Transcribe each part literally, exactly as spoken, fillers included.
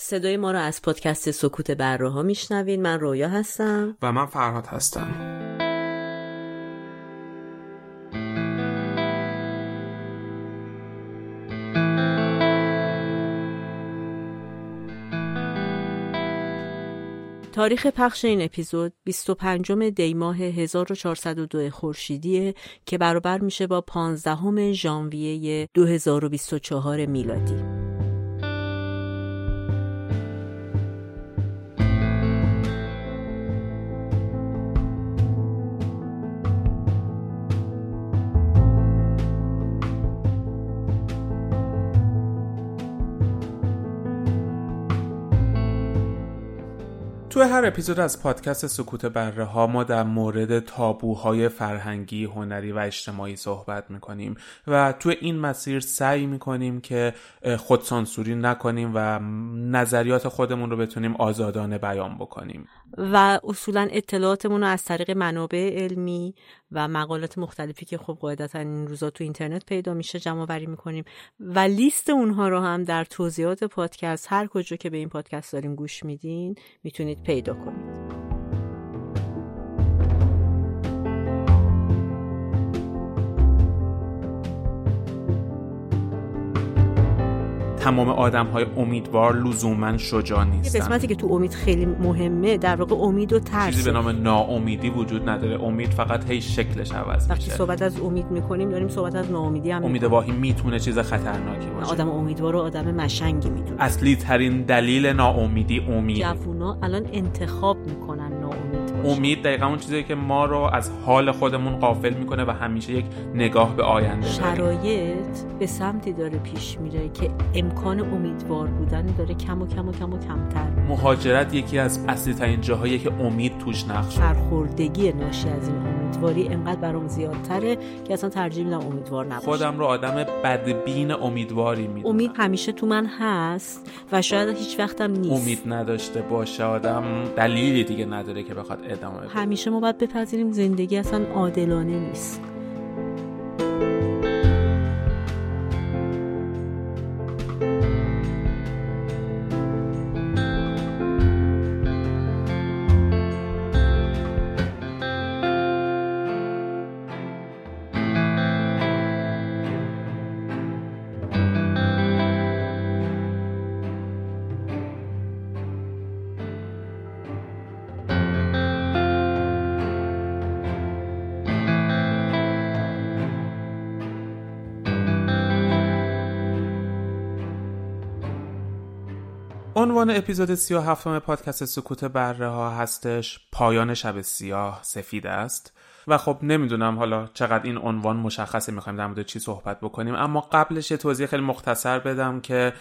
صدای ما رو از پادکست سکوت برهها میشنوین. من رویا هستم و من فرهاد هستم. تاریخ پخش این اپیزود بیست و پنجم دی ماه هزار و چهارصد و دو خورشیدی که برابر میشه با پانزدهم ژانویه دو هزار و بیست و چهار میلادی. تو هر اپیزود از پادکست سکوت برهها ما در مورد تابوهای فرهنگی، هنری و اجتماعی صحبت میکنیم و تو این مسیر سعی میکنیم که خودسانسوری نکنیم و نظریات خودمون رو بتونیم آزادانه بیان بکنیم و اصولا اطلاعاتمون رو از طریق منابع علمی و مقالات مختلفی که خب قاعدتا این روزا تو اینترنت پیدا میشه جمع آوری میکنیم و لیست اونها رو هم در توضیحات پادکست هر کجا که به این پادکست داریم گوش میدین میتونید پیدا کنید. تمام آدم‌های امیدوار لزوماً شجاع نیستن. قسمتی که تو امید خیلی مهمه، در واقع امید و ترس، چیزی به نام ناامیدی وجود نداره. امید فقط هی شکلش عوض میشه. وقتی صحبت از امید میکنیم داریم صحبت از ناامیدی هم. امید واهی میتونه چیز خطرناکی باشه. آدم امیدوار و آدم مشنگی میدونه. اصلی ترین دلیل ناامیدی امید. جوونا الان انتخاب میکنن ناامید باشه. امید دقیقاً اون چیزیه که ما رو از حال خودمون غافل میکنه و همیشه یک نگاه به آینده داریم. شرایط به سمتی داره پیش میره که امکان امیدوار بودن داره کم و کم و کم و کمتر. مهاجرت یکی از اصلی ترین جاهایی که امید توش نقش داره. سرخوردگی ناشی از این امیدواری انقدر برام زیادتره که اصلا ترجیح میدم امیدوار نباشم. خودم رو آدم بدبین امیدواری میدونم. امید همیشه تو من هست و شاید هیچ وقتم نیست. امید نداشته باشه آدم دلیلی دیگه نداره که بخواد ادامه بده. همیشه ما باید بپذیریم زندگی اصلا عادلانه نیست. عنوان اپیزود سی و هفتم پادکست سکوت برهها هستش پایان شب سیاه سفید است و خب نمیدونم حالا چقدر این عنوان مشخصه میخوایم در مورد چی صحبت بکنیم، اما قبلش یه توضیح خیلی مختصر بدم که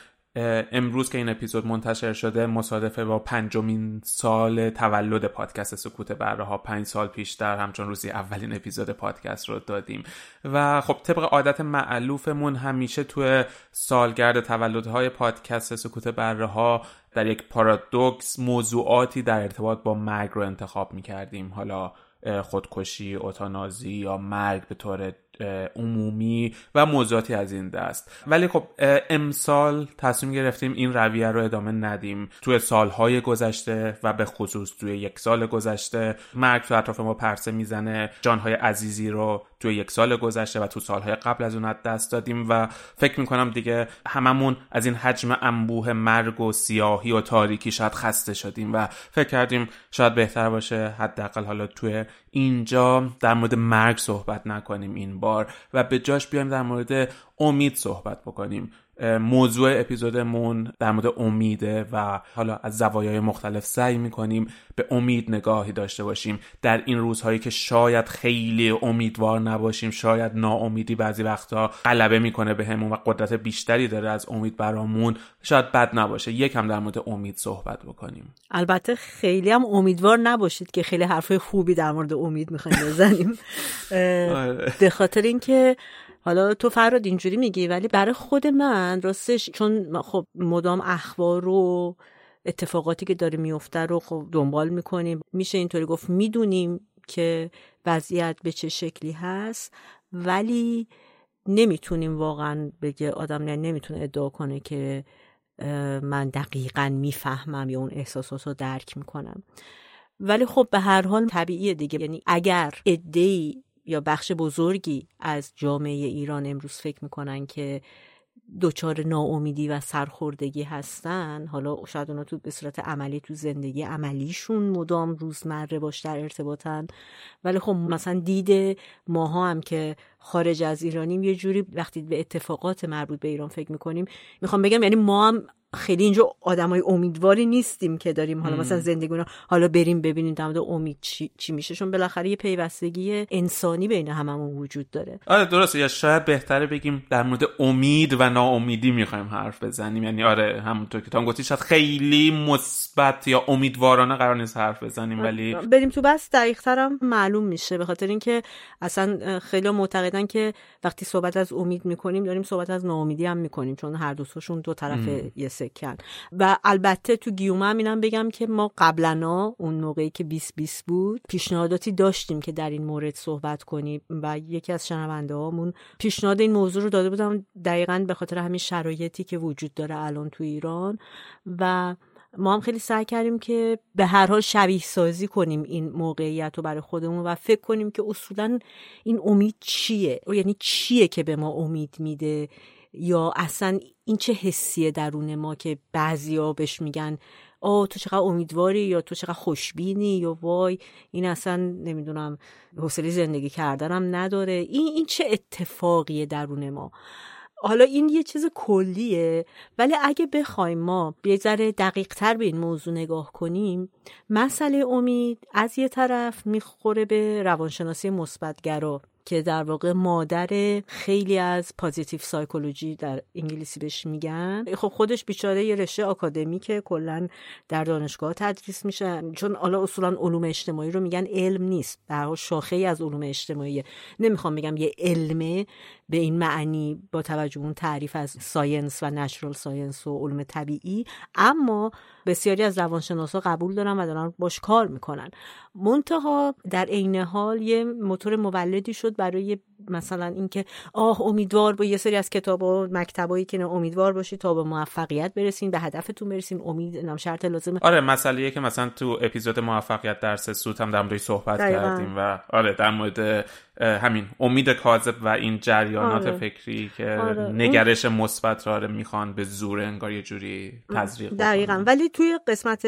امروز که این اپیزود منتشر شده مصادف با پنجمین سال تولد پادکست سکوت برهها، پنج سال پیش در همچون روزی اولین اپیزود پادکست رو دادیم و خب طبق عادت مألوفمون همیشه توی سالگرد تولدهای پادکست سکوت برهها در یک پارادوکس موضوعاتی در ارتباط با مرگ رو انتخاب می‌کردیم، حالا خودکشی، اوتانازی یا مرگ به طور عمومی و موضوعاتی از این دست. ولی خب امسال تصمیم گرفتیم این رویه رو ادامه ندیم. توی سالهای گذشته و به خصوص توی یک سال گذشته مرگ تو اطراف ما پرسه میزنه، جانهای عزیزی رو توی یک سال گذشته و تو سالهای قبل از اون از دست دادیم و فکر میکنم دیگه هممون از این حجم انبوه مرگ و سیاهی و تاریکی شاید خسته شدیم و فکر کردیم شاید بهتر باشه حداقل حالا توی اینجا در مورد مرگ صحبت نکنیم این بار و به جاش بیایم در مورد امید صحبت بکنیم. موضوع اپیزودمون در مورد امیده و حالا از زوایای مختلف سعی میکنیم به امید نگاهی داشته باشیم در این روزهایی که شاید خیلی امیدوار نباشیم، شاید ناامیدی بعضی وقتا غلبه میکنه بهمون و قدرت بیشتری داره از امید برامون، شاید بد نباشه یکم در مورد امید صحبت بکنیم. البته خیلی هم امیدوار نباشید که خیلی حرفای خوبی در مورد امید میخوایم بزنیم به خاطر اینکه حالا تو فراد اینجوری میگی ولی برای خود من راستش چون خب مدام اخبار و اتفاقاتی که داره میفته رو خب دنبال میکنیم، میشه اینطوری گفت میدونیم که وضعیت به چه شکلی هست ولی نمیتونیم واقعا بگه آدم نه نمیتونه ادعا کنه که من دقیقاً میفهمم یا اون احساسات رو درک میکنم. ولی خب به هر حال طبیعیه دیگه، یعنی اگر عده‌ای یا بخش بزرگی از جامعه ایران امروز فکر میکنن که دوچار ناامیدی و سرخوردگی هستن، حالا شاید اونا تو به صورت عملی تو زندگی عملیشون مدام روزمره باش در ارتباطن، ولی خب مثلا دید ماها هم که خارج از ایرانیم یه جوری وقتی به اتفاقات مربوط به ایران فکر میکنیم، میخوام بگم یعنی ما هم خیلی اینجا آدمای امیدواری نیستیم که داریم حالا مثلا زندگیونو حالا بریم ببینیم در امید چی, چی میشه، چون بالاخره یه پیوستگی انسانی بین هممون وجود داره. آره درسته، یا شاید بهتره بگیم در مورد امید و ناامیدی میخوایم حرف بزنیم، یعنی آره همونطور که تو هم گفتی شاید خیلی مثبت یا امیدوارانه قرار نیست حرف بزنیم، ولی بریم تو بس دقیق‌ترم معلوم میشه، به خاطر اینکه اصلا خیلی معتقدن که وقتی صحبت از امید میکنیم داریم صحبت از ناامیدی هم میکنیم، چون هر دو تاشون دو طرف سکن. و البته تو گیومه هم اینم بگم که ما قبلنا اون موقعی که بیست بیست بود پیشنهاداتی داشتیم که در این مورد صحبت کنیم و یکی از شنونده هامون پیشنهاد این موضوع رو داده بودم، دقیقاً به خاطر همین شرایطی که وجود داره الان تو ایران، و ما هم خیلی سعی کردیم که به هر حال شبیه سازی کنیم این موقعیت رو برای خودمون و فکر کنیم که اصولاً این امید چیه، یعنی چیه که به ما امید میده، یا اصلا این چه حسیه درون ما که بعضیا بهش میگن آه تو چقدر امیدواری، یا تو چقدر خوشبینی، یا وای این اصلا نمیدونم حوصله زندگی کردنم نداره. این این چه اتفاقیه درون ما؟ حالا این یه چیز کلیه، ولی اگه بخوایم ما یه ذره دقیق‌تر به این موضوع نگاه کنیم، مسئله امید از یه طرف میخوره به روانشناسی مثبت‌گرا که در واقع مادر خیلی از پوزیتیو سایکولوژی در انگلیسی بهش میگن. خب خودش بیچاره یه رشته آکادمیکه، کلا در دانشگاه تدریس میشه، چون حالا اصولا علوم اجتماعی رو میگن علم نیست، در واقع شاخه‌ای از علوم اجتماعیه، نمیخوام بگم یه علمه به این معنی با توجه اون تعریف از ساینس و نچرال ساینس و علوم طبیعی، اما بسیاری از روانشناسا قبول دارن و دارن باش کار میکنن. منتها در عین حال یه موتور مولدی شد برای مثلا اینکه آه امیدوار با یه سری از کتابا مکتبایی که امیدوار باشی تا به موفقیت برسین، به هدفتون برسین، امید نم شرط لازمه. آره مسئله‌ای که مثلا تو اپیزود موفقیت در سه سوت هم در موردش صحبت دایمان. کردیم و آره در مورد همین امید کاذب و این جریانات آره. فکری که آره. نگرش مثبت را میخوان به زور انگار یه جوری تزریق کنن. دقیقاً، ولی توی قسمت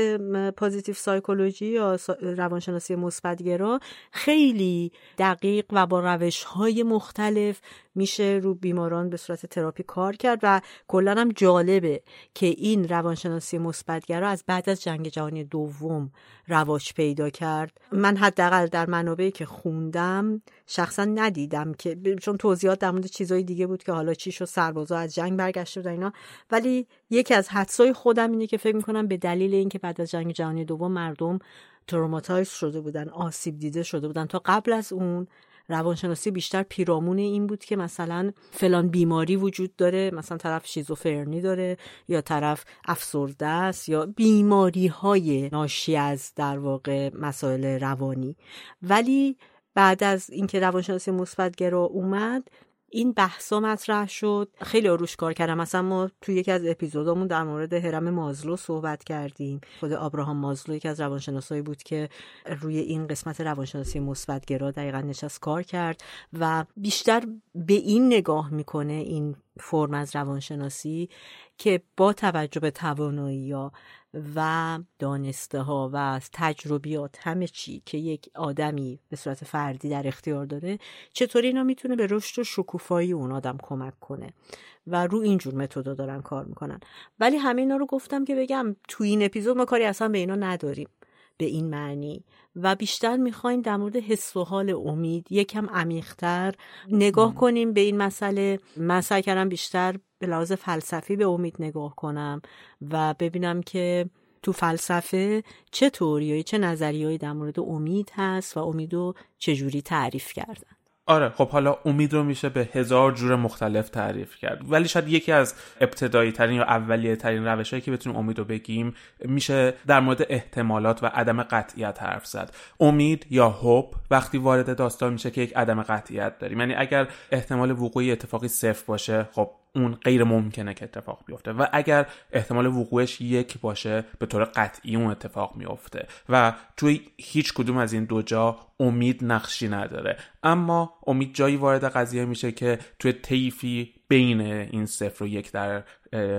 پوزیتیو سایکولوژی یا روانشناسی مثبت‌گرا خیلی دقیق و با روش‌های مختلف میشه رو بیماران به صورت تراپی کار کرد و کلا هم جالبه که این روانشناسی مثبت‌گرا از بعد از جنگ جهانی دوم رواج پیدا کرد. من حداقل در منابعی که خوندم شخصا ندیدم، که چون توضیحات در مورد چیزای دیگه بود که حالا چی شد، سربازا از جنگ برگشته بودن اینا، ولی یکی از حدسای خودم اینه که فکر میکنم به دلیل اینکه بعد از جنگ جهانی دوم مردم تروماتایز شده بودن، آسیب دیده شده بودن، تا قبل از اون روانشناسی بیشتر پیرامون این بود که مثلا فلان بیماری وجود داره، مثلا طرف شیزوفرنی داره یا طرف افسرده است یا بیماری‌های ناشی از در واقع مسائل روانی. ولی بعد از اینکه روانشناسی مثبت‌گرا اومد این بحثا مطرح شد، خیلی روش کار کردم. مثلا ما توی یکی از اپیزودامون در مورد هرم مازلو صحبت کردیم. خود آبراهام مازلو یکی از روانشناسایی بود که روی این قسمت روانشناسی مثبت‌گرا دقیقاً نشست کار کرد و بیشتر به این نگاه میکنه این فرم از روانشناسی که با توجه به توانایی‌ها و دانسته‌ها و از تجربیات همه چی که یک آدمی به صورت فردی در اختیار داره چطوری اینا میتونه به رشد و شکوفایی اون آدم کمک کنه و رو اینجور متودا دارن کار میکنن. ولی همه اینا رو گفتم که بگم تو این اپیزود ما کاری اصلا به اینا نداریم به این معنی، و بیشتر میخوایم در مورد حس و حال امید یکم عمیق‌تر نگاه کنیم به این مسئله. من سعی کردم بیشتر به لحاظ فلسفی به امید نگاه کنم و ببینم که تو فلسفه چه تئوریایی چه نظریه‌ای در مورد امید هست و امید رو چجوری تعریف کردن. آره خب حالا امید رو میشه به هزار جور مختلف تعریف کرد، ولی شاید یکی از ابتدایی ترین یا اولیه ترین روش هایی که بتونیم امید رو بگیم میشه در مورد احتمالات و عدم قطعیت حرف زد. امید یا هوپ وقتی وارد داستان میشه که یک عدم قطعیت داریم، یعنی اگر احتمال وقوع اتفاقی صفر باشه خب اون غیر ممکنه که اتفاق بیفته و اگر احتمال وقوعش یک باشه به طور قطعی اون اتفاق میفته و توی هیچ کدوم از این دو جا امید نقشی نداره. اما امید جایی وارد قضیه میشه که توی طیفی بین این صفر و یک در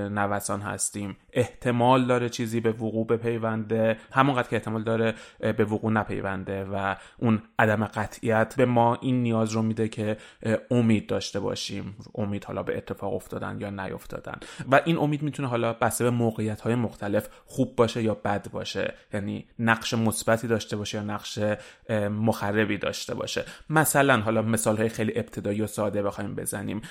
نوسان هستیم، احتمال داره چیزی به وقوع بپیونده همونقدر که احتمال داره به وقوع نپیونده و اون عدم قطعیت به ما این نیاز رو میده که امید داشته باشیم، امید حالا به اتفاق افتادن یا نیفتادن، و این امید میتونه حالا بسته به موقعیت‌های مختلف خوب باشه یا بد باشه، یعنی نقش مثبتی داشته باشه یا نقش مخربی داشته باشه. مثلا حالا مثال‌های خیلی ابتدایی و ساده بخوایم بزنیم،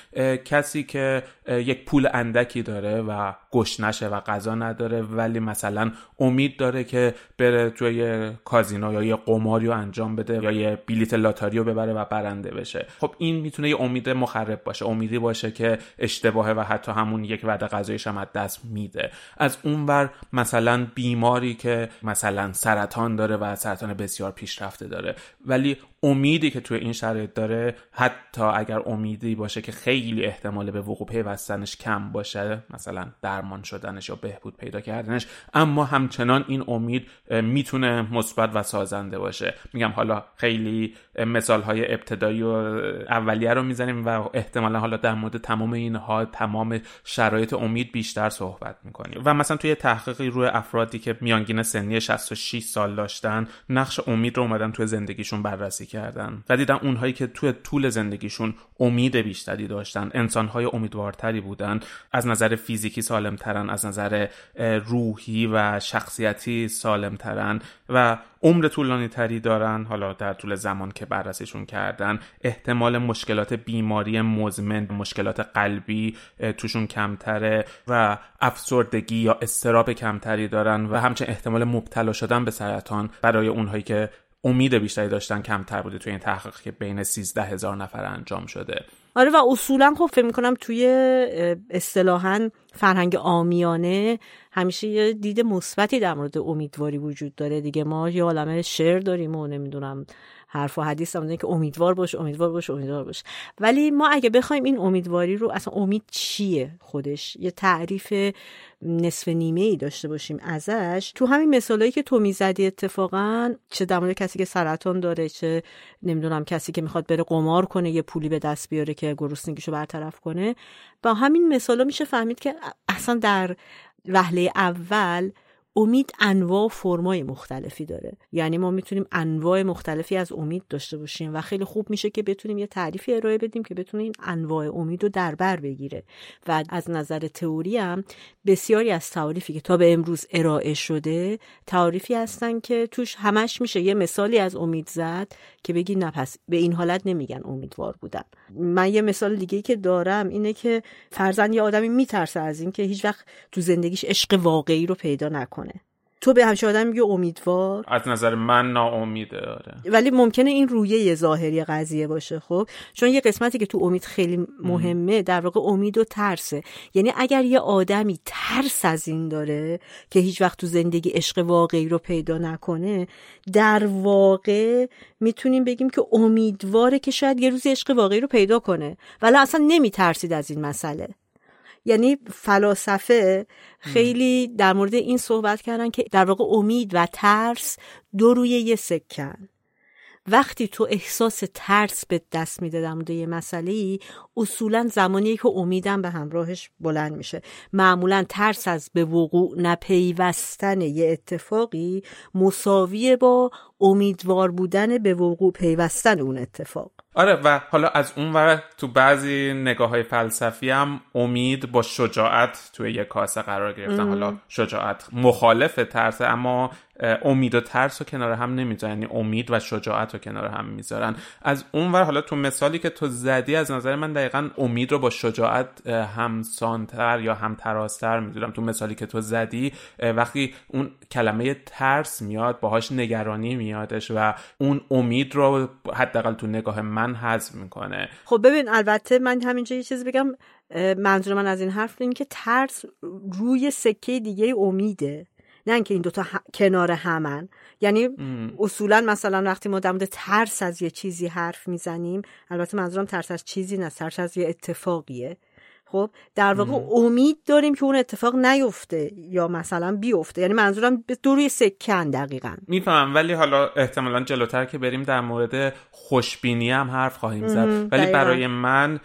کسی که یک پول اندکی داره و گشنشه و غذا نداره ولی مثلا امید داره که بره توی یه کازینو یا یه قماری رو انجام بده یا یه بلیت لاتاری رو ببره و برنده بشه، خب این میتونه یه امید مخرب باشه، امیدی باشه که اشتباهه و حتی همون یک وعده غذایش هم از دست میده. از اونور مثلا بیماری که مثلا سرطان داره و سرطان بسیار پیشرفته داره ولی امیدی که توی این شرایط داره حتی اگر امیدی باشه که خیلی احتمال به وقوع پیوستنش کم باشه، مثلا درمان شدنش یا بهبود پیدا کردنش، اما همچنان این امید میتونه مثبت و سازنده باشه. میگم حالا خیلی مثال‌های ابتدایی و اولیه رو میزنیم و احتمالا حالا در مورد تمام اینها، تمام شرایط امید بیشتر صحبت میکنیم. و مثلا توی تحقیقی روی افرادی که میانگین سنی شصت و شش سال داشتن، نقش امید رو اومدن توی زندگیشون بررسی کردن و دیدن اونهایی که توی طول زندگیشون امید بیشتری داشتن انسان‌های امیدوارتری بودن، از نظر فیزیکی سالم‌ترن، از نظر روحی و شخصیتی سالم‌ترن و عمر طولانی تری دارن. حالا در طول زمان که بررسیشون کردن احتمال مشکلات بیماری مزمن، مشکلات قلبی توشون کمتره و افسردگی یا اضطراب کمتری دارن و همچنین احتمال مبتلا شدن به سرطان برای اونهایی که امید بیشتری داشتن کمتر بوده توی این تحقیق که بین سیزده هزار نفر انجام شده. آره، و اصولا خب فکر می‌کنم توی اصطلاحاً فرهنگ عامیانه همیشه یه دید مثبتی در مورد امیدواری وجود داره دیگه. ما یه عالمه شعر داریم و نمیدونم حرف و حدیث هم داریم که امیدوار باش، امیدوار باش، امیدوار باش. ولی ما اگه بخوایم این امیدواری رو، اصلا امید چیه، خودش یه تعریف نصف نیمه‌ای داشته باشیم ازش، تو همین مثالایی که تو میزدی اتفاقاً، چه در مورد کسی که سرطان داره، چه نمیدونم کسی که میخواد بره قمار کنه یه پولی به دست بیاره که گرسنگیشو برطرف کنه، با همین مثالا میشه فهمید که اصلا در وهله اول امید انواع و فرمای مختلفی داره. یعنی ما میتونیم انواع مختلفی از امید داشته باشیم و خیلی خوب میشه که بتونیم یه تعریفی ارائه بدیم که بتونه این انواع امید رو دربر بگیره. و از نظر تئوری هم بسیاری از تعاریفی که تا به امروز ارائه شده تعاریفی هستن که توش همش میشه یه مثالی از امید زد که بگی نه، پس به این حالت نمیگن امیدوار بودن. من یه مثال دیگه‌ای که دارم اینه که فرضاً یه آدمی میترسه از این که هیچ وقت تو زندگیش عشق واقعی رو پیدا نکنه. تو به همچین آدم میگی امیدوار، از نظر من ناامیده. آره، ولی ممکنه این رویه ظاهری قضیه باشه. خب چون یه قسمتی که تو امید خیلی مهمه ام. در واقع امید و ترسه. یعنی اگر یه آدمی ترس از این داره که هیچ وقت تو زندگی عشق واقعی رو پیدا نکنه، در واقع میتونیم بگیم که امیدواره که شاید یه روزی عشق واقعی رو پیدا کنه ولی اصلا نمیترسید از این مسئله. یعنی فلاسفه خیلی در مورد این صحبت کردن که در واقع امید و ترس دو روی یه سکن. وقتی تو احساس ترس به دست میده در مورد یه مسئله‌ای، اصولاً زمانیه که امیدم به همراهش بلند میشه. معمولاً ترس از به وقوع نپیوستن یه اتفاقی مساویه با امیدوار بودن به وقوع پیوستن اون اتفاق. آره، و حالا از اون ور تو بعضی نگاه‌های فلسفی هم امید با شجاعت توی یه کاسه قرار گرفتن. حالا شجاعت مخالف ترس، اما امید و ترس رو کنار هم نمیذارن، یعنی امید و شجاعت رو کنار هم میذارن. از اون ور حالا تو مثالی که تو زدی از نظر من دقیقاً امید رو با شجاعت همسان‌تر یا همترازتر می‌دونم. تو مثالی که تو زدی وقتی اون کلمه ترس میاد باهاش نگرانی میادش و اون امید رو حداقل تو نگاه من حذف میکنه. خب ببین، البته من همینجا یه چیز بگم، منظور من از این حرف اینه که ترس روی سکه دیگه امیده، نه اینکه این دوتا ه... کنار همن. یعنی ام. اصولا مثلا وقتی ما در مورد ترس از یه چیزی حرف میزنیم، البته منظورم ترس از چیزی نه، ترس از یه اتفاقیه. خب در واقع مم. امید داریم که اون اتفاق نیفته یا مثلا بیفته، یعنی منظورم دو روی سکن دقیقاً. میفهمم، ولی حالا احتمالاً جلوتر که بریم در مورد خوشبینی هم حرف خواهیم زد. ولی دقیقاً. برای من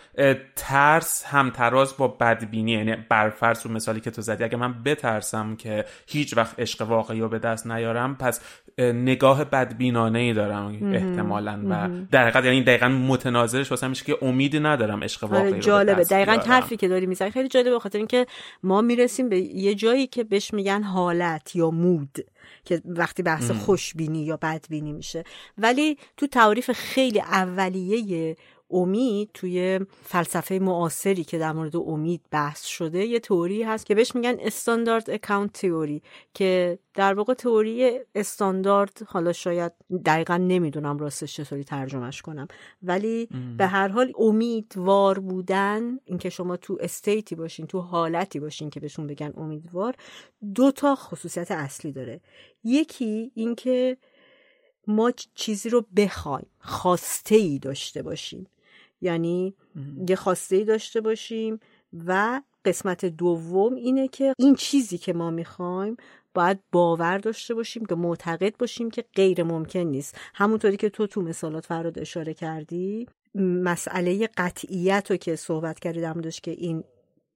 ترس همتراز با بدبینی، یعنی برفرض اون مثالی که تو زدی، اگه من بترسم که هیچ وقت عشق واقعی رو به دست نیارم، پس نگاه بدبینانه‌ای دارم احتمالاً و در حقیقت یعنی دقیقاً متناظرش واسه میشه که امیدی ندارم عشق واقعی رو. جالبه دقیقاً حرفی که داری میزنی خیلی جالبه، بخاطر اینکه ما میرسیم به یه جایی که بهش میگن حالت یا مود، که وقتی بحث خوشبینی یا بدبینی میشه. ولی تو تعریف خیلی اولیه امید توی فلسفه معاصری که در مورد امید بحث شده، یه تئوری هست که بهش میگن استاندارد اکانت تئوری، که در واقع تئوری استاندارد، حالا شاید دقیقا نمیدونم راستش چطوری ترجمهش کنم، ولی ام. به هر حال امیدوار بودن، اینکه شما تو استیتی باشین، تو حالتی باشین که بهشون بگن امیدوار، دو تا خصوصیت اصلی داره. یکی اینکه ما چیزی رو بخوایم، خواسته‌ای داشته باشیم، یعنی ام. یه خواسته‌ای داشته باشیم، و قسمت دوم اینه که این چیزی که ما میخوایم باید باور داشته باشیم، که معتقد باشیم که غیر ممکن نیست. همونطوری که تو تو مثالات فرهاد اشاره کردی، مسئله قطعیت رو که صحبت کردی در موردش، که این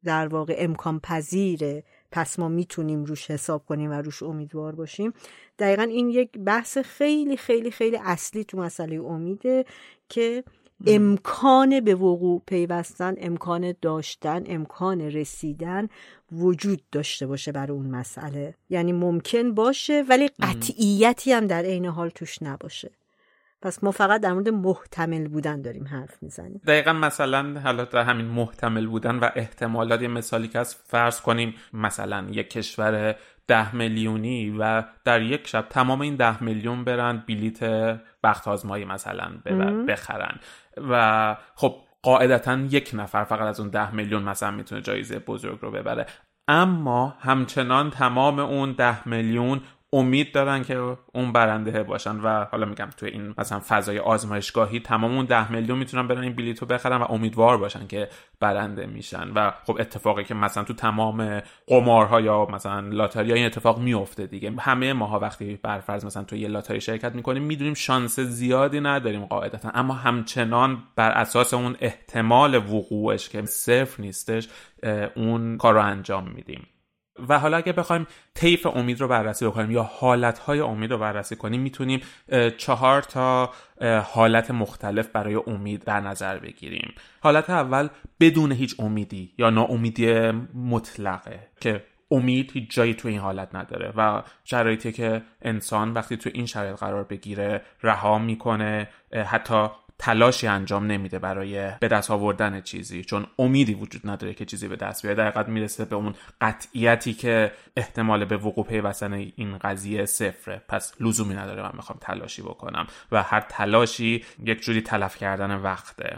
در واقع امکان پذیره، پس ما میتونیم روش حساب کنیم و روش امیدوار باشیم. دقیقاً این یک بحث خیلی خیلی خیلی اصلی تو مسئله امیده، که امکان به وقوع پیوستن، امکان داشتن، امکان رسیدن وجود داشته باشه برای اون مسئله، یعنی ممکن باشه ولی قطعیتی هم در عین حال توش نباشه. پس ما فقط در مورد محتمل بودن داریم حرف میزنیم. دقیقا مثلا حالا در همین محتمل بودن و احتمالات، یه مثالی که از فرض کنیم مثلا یک کشور ده میلیونی و در یک شب تمام این ده میلیون برن بلیت بخت آزمایی مثلا بخرن، و خب قاعدتاً یک نفر فقط از اون ده میلیون مثلا میتونه جایزه بزرگ رو ببره، اما همچنان تمام اون ده میلیون امید دارن که اون برنده باشن. و حالا میگم توی این مثلا فضای آزمایشگاهی تمام اون ده میلیون میتونن برن این بلیتو بخرن و امیدوار باشن که برنده میشن، و خب اتفاقی که مثلا تو تمام قمارها یا مثلا لاتاری این اتفاق میفته دیگه. همه ماها وقتی برفرض مثلا توی یه لاتاری شرکت میکنیم میدونیم شانس زیادی نداریم قاعدتا، اما همچنان بر اساس اون احتمال وقوعش که صفر نیستش اون کارو انجام میدیم. و حالا اگه بخوایم طیف امید رو بررسی بکنیم یا حالت‌های امید رو بررسی کنیم، میتونیم چهار تا حالت مختلف برای امید در نظر بگیریم. حالت اول بدون هیچ امیدی یا ناامیدی مطلقه، که امید هیچ جایی تو این حالت نداره و شرایطی که انسان وقتی تو این شرایط قرار بگیره رها میکنه، حتی تلاشی انجام نمیده برای به دست آوردن چیزی، چون امیدی وجود نداره که چیزی به دست بیاد. در حقیقت میرسه به اون قطعیتی که احتمال به وقوع پیوستن این قضیه صفره، پس لزومی نداره من میخوام تلاشی بکنم و هر تلاشی یک جوری تلف کردن وقته.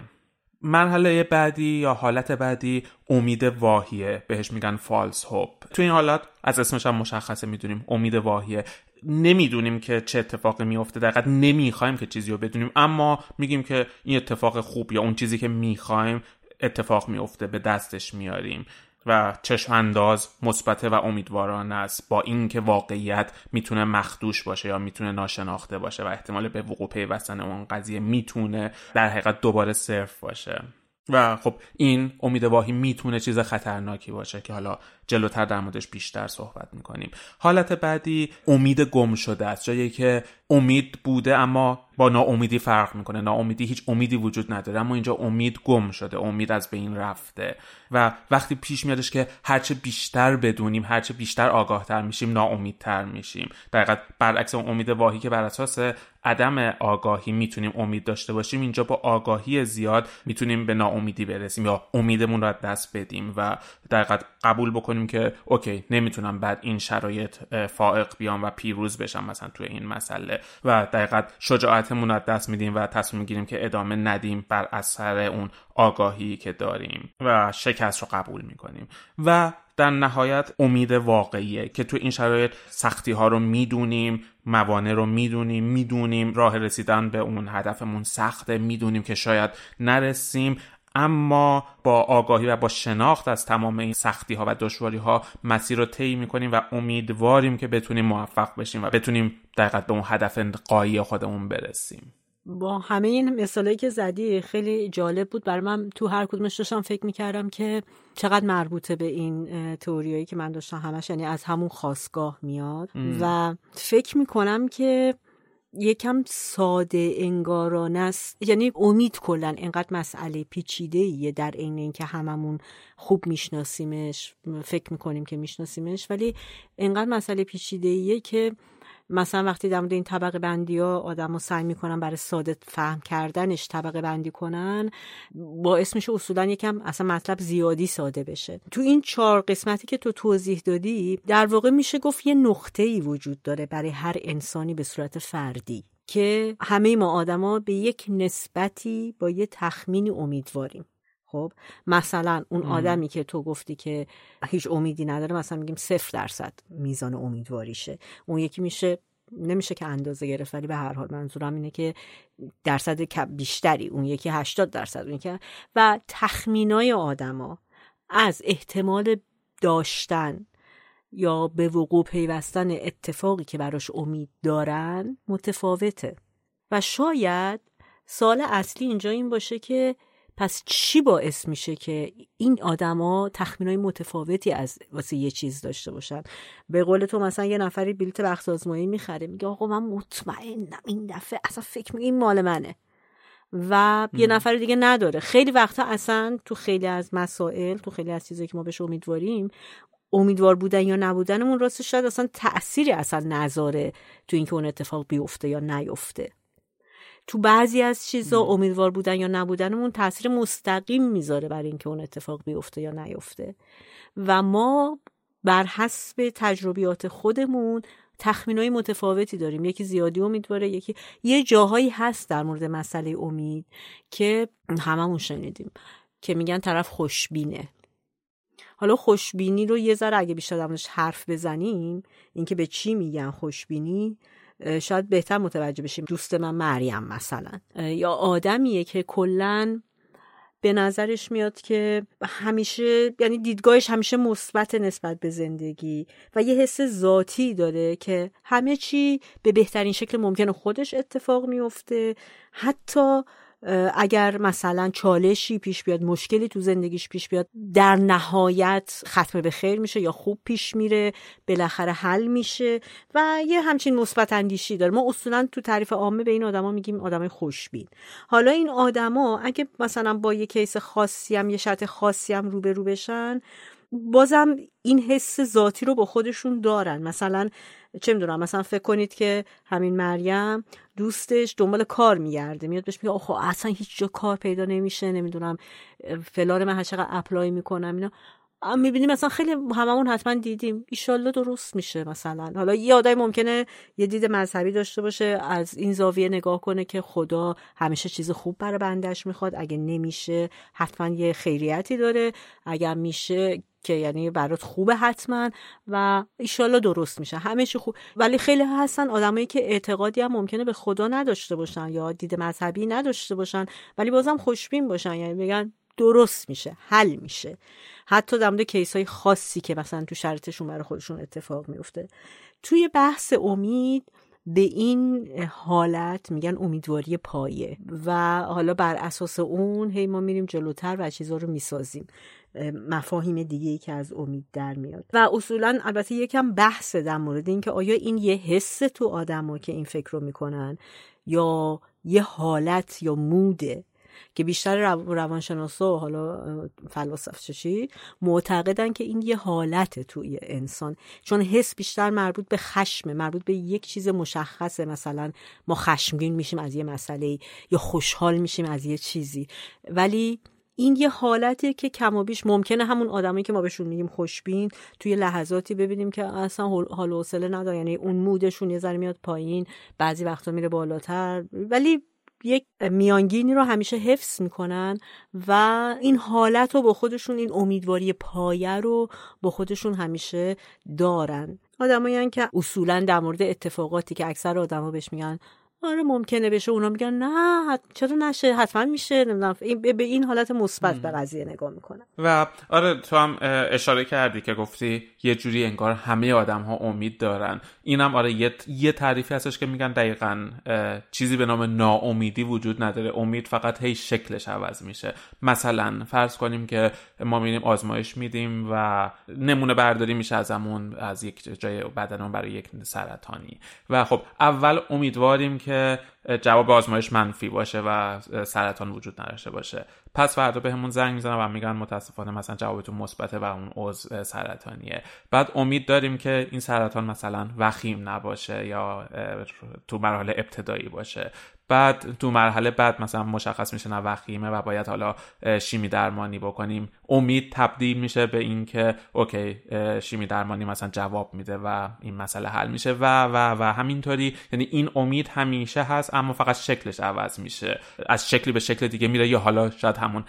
مرحله بعدی یا حالت بعدی امید واهیه، بهش میگن فالس هوپ. تو این حالت از اسمش هم مشخصه، میدونیم امید واهیه، نمیدونیم که چه اتفاقی میفته، دقیقاً نمیخوایم که چیزی رو بدونیم، اما میگیم که این اتفاق خوب یا اون چیزی که میخوایم اتفاق میفته، به دستش میاریم و چشم انداز مثبت و امیدوارانه است، با اینکه واقعیت میتونه مخدوش باشه یا میتونه ناشناخته باشه و احتمال به وقوع پیوستن اون قضیه میتونه در حقیقت دوباره صفر باشه. و خب این امید واهی میتونه چیز خطرناکی باشه که حالا جلوتر در موردش بیشتر صحبت میکنیم. حالت بعدی امید گم شده است، جایی که امید بوده اما با ناامیدی فرق میکنه. ناامیدی هیچ امیدی وجود نداره، اما اینجا امید گم شده، امید از بین رفته. و وقتی پیش میادش که هرچه بیشتر بدونیم، هرچه بیشتر آگاهتر میشیم، ناامیدتر میشیم. دقیقاً برعکس اون امید واهی که بر اساس عدم آگاهی میتونیم امید داشته باشیم، اینجا با آگاهی زیاد میتونیم به ناامیدی برسیم یا امیدمون رو از دست بدیم و دقیقاً قبول بکنیم که اوکی نمیتونم بعد این شرایط فائق بیام و پیروز بشم مثلا توی این مسئله، و دقیقاً شجاعتمون رو از دست میدیم و تصمیم میگیریم که ادامه ندیم بر اثر اون آگاهی که داریم و شکست رو قبول میکنیم. و در نهایت امید واقعیه، که تو این شرایط سختی ها رو میدونیم، موانع رو میدونیم، میدونیم راه رسیدن به اون هدفمون سخته، میدونیم که شاید نرسیم، اما با آگاهی و با شناخت از تمام این سختی‌ها و دشواری‌ها مسیر رو طی می‌کنیم و امیدواریم که بتونیم موفق بشیم و بتونیم دقیقاً به اون هدف غایی خودمون برسیم. با همه این مثالایی که زدی خیلی جالب بود برای من. تو هر کدومش داشتم فکر می‌کردم که چقدر مربوطه به این تئوریایی که من داشتم، همش یعنی از همون خاستگاه میاد ام. و فکر می‌کنم که یکم ساده انگارانه است، یعنی امید کلا اینقدر مسئله پیچیده‌ایه در عین اینکه هممون خوب میشناسیمش، فکر میکنیم که میشناسیمش، ولی اینقدر مسئله پیچیده‌ایه که مثلا وقتی در مورد این طبقه بندی‌ها آدم‌ها سعی می‌کنن برای ساده فهم کردنش طبقه بندی کنن، باعث میشه اصولاً یکم اصلا مطلب زیادی ساده بشه. تو این چهار قسمتی که تو توضیح دادی در واقع میشه گفت یه نقطه‌ای وجود داره برای هر انسانی به صورت فردی که همه ما آدم‌ها به یک نسبتی با یه تخمینی امیدواریم. خب مثلا اون آدمی که تو گفتی که هیچ امیدی نداره، مثلا میگیم صفر درصد میزان امیدواریشه، اون یکی میشه نمیشه که اندازه گرفت، ولی به هر حال منظورم اینه که درصد بیشتری، اون یکی هشتاد درصد، اون یکی و تخمینای آدما از احتمال داشتن یا به وقوع پیوستن اتفاقی که براش امید دارن متفاوته. و شاید سوال اصلی اینجا این باشه که پس چی باعث میشه که این آدما تخمینای متفاوتی از واسه یه چیز داشته باشن؟ به قول تو مثلا یه نفری بلیت بخت آزمایی میخره، میگه آقا من مطمئنم این دفعه اصلا فکر میگه این مال منه و یه نفر دیگه نداره. خیلی وقتا اصلا تو خیلی از مسائل، تو خیلی از چیزایی که ما بهش امیدواریم، امیدوار بودن یا نبودنمون راستش شاید اصلا تأثیری اصلا نذاره تو اینکه اون اتفاق بیفته یا نیفته. تو بعضی از چیزا امیدوار بودن یا نبودنمون تاثیر مستقیم میذاره بر اینکه اون اتفاق بیفته یا نیفته و ما بر حسب تجربیات خودمون تخمینای متفاوتی داریم. یکی زیادی امیدواره، یکی یه جاهایی هست در مورد مسئله امید که هممون شنیدیم که میگن طرف خوشبینه. حالا خوشبینی رو یه ذره اگه بیشتر درمونش حرف بزنیم، اینکه به چی میگن خوشبینی، شاید بهتر متوجه بشیم. دوست من مریم مثلا یا آدمیه که کلن به نظرش میاد که همیشه، یعنی دیدگاهش همیشه مثبت نسبت به زندگی و یه حس ذاتی داره که همه چی به بهترین شکل ممکن خودش اتفاق میفته، حتی اگر مثلا چالشی پیش بیاد، مشکلی تو زندگیش پیش بیاد، در نهایت ختم به خیر میشه یا خوب پیش میره، بالاخره حل میشه و یه همچین مثبت اندیشی داره. ما اصولا تو تعریف عامه به این آدما میگیم آدمای خوشبین. حالا این آدما اگه مثلا با یه کیس خاصی هم، یه شرط خاصی هم روبرو بشن، بازم این حس ذاتی رو با خودشون دارن. مثلا چه میدونم، مثلا فکر کنید که همین مریم دوستش دنبال کار میگرده، میاد بهش میگه آخه اصلا هیچ جا کار پیدا نمیشه، نمیدونم فلان، من هر چقدر اپلای میکنم اینا، میبینیم مثلا خیلی هممون حتما دیدیم ایشالله درست میشه. مثلا حالا یه آدمی ممکنه یه دید مذهبی داشته باشه، از این زاویه نگاه کنه که خدا همیشه چیز خوب برای بندش میخواد، اگه نمیشه حتما یه خیریتی داره، اگه میشه که یعنی برات خوبه حتما و ایشالله درست میشه، همه چی خوب. ولی خیلی هستن آدمایی که اعتقادی هم ممکنه به خدا نداشته باشن یا دید مذهبی نداشته باشن ولی بازم خوشبین باشن، یعنی میگن درست میشه، حل میشه، حتی در مورد کیسای خاصی که مثلا تو شرطشون برای خودشون اتفاق میفته. توی بحث امید به این حالت میگن امیدواری پایه و حالا بر اساس اون هی ما میریم جلوتر و چیزا رو میسازیم، مفاهیم دیگه‌ای که از امید در میاد. و اصولا البته یکم بحث در مورد این که آیا این یه حس تو آدما که این فکر رو میکنن یا یه حالت یا موده که بیشتر رو روانشناسا و حالا فلاسفه‌شی معتقدن که این یه حالت توی انسان، چون حس بیشتر مربوط به خشم، مربوط به یک چیز مشخصه. مثلا ما خشمگین میشیم از یه مسئله یا خوشحال میشیم از یه چیزی، ولی این یه حالتیه که کم و بیش ممکنه همون آدمایی که ما بهشون میگیم خوشبین توی لحظاتی ببینیم که اصلا حال و حوصله نداره، یعنی اون مودشون یه ذره میاد پایین، بعضی وقتا میره بالاتر، ولی یک میانگینی رو همیشه حفظ میکنن و این حالت رو با خودشون، این امیدواری پایه رو با خودشون همیشه دارن. آدمایی که اصولا در مورد اتفاقاتی که اکثر آدما بهش میگن آره ممکنه بشه. اونا میگن نه چرا نشه، حتما میشه، نمیدونم. به این حالت مثبت به قضیه نگاه میکنن. و آره تو هم اشاره کردی که گفتی یه جوری انگار همه آدم‌ها امید دارن. اینم آره یه, یه تعریفی هستش که میگن دقیقاً چیزی به نام ناامیدی وجود نداره. امید فقط هی شکلش عوض میشه. مثلا فرض کنیم که ما میریم آزمایش میدیم و نمونه برداری میشه ازمون از یک جای بدنمون برای یک سرطانی و خب اول امیدواریم که جواب آزمایش منفی باشه و سرطان وجود نداشته باشه. پس فردا بهمون زنگ میزنن و میگن متاسفانه مثلا جوابتون مثبته و اون عضو سرطانیه. بعد امید داریم که این سرطان مثلا وخیم نباشه یا تو مرحله ابتدایی باشه. بعد تو مرحله بعد مثلا مشخص میشه نه وخیمه و باید حالا شیمی درمانی بکنیم. امید تبدیل میشه به این که اوکی شیمی درمانی مثلا جواب میده و این مسئله حل میشه و و و همینطوری. یعنی این امید همیشه هست اما فقط شکلش عوض میشه، از شکلی به شکل دیگه میره یا حالا شاید همون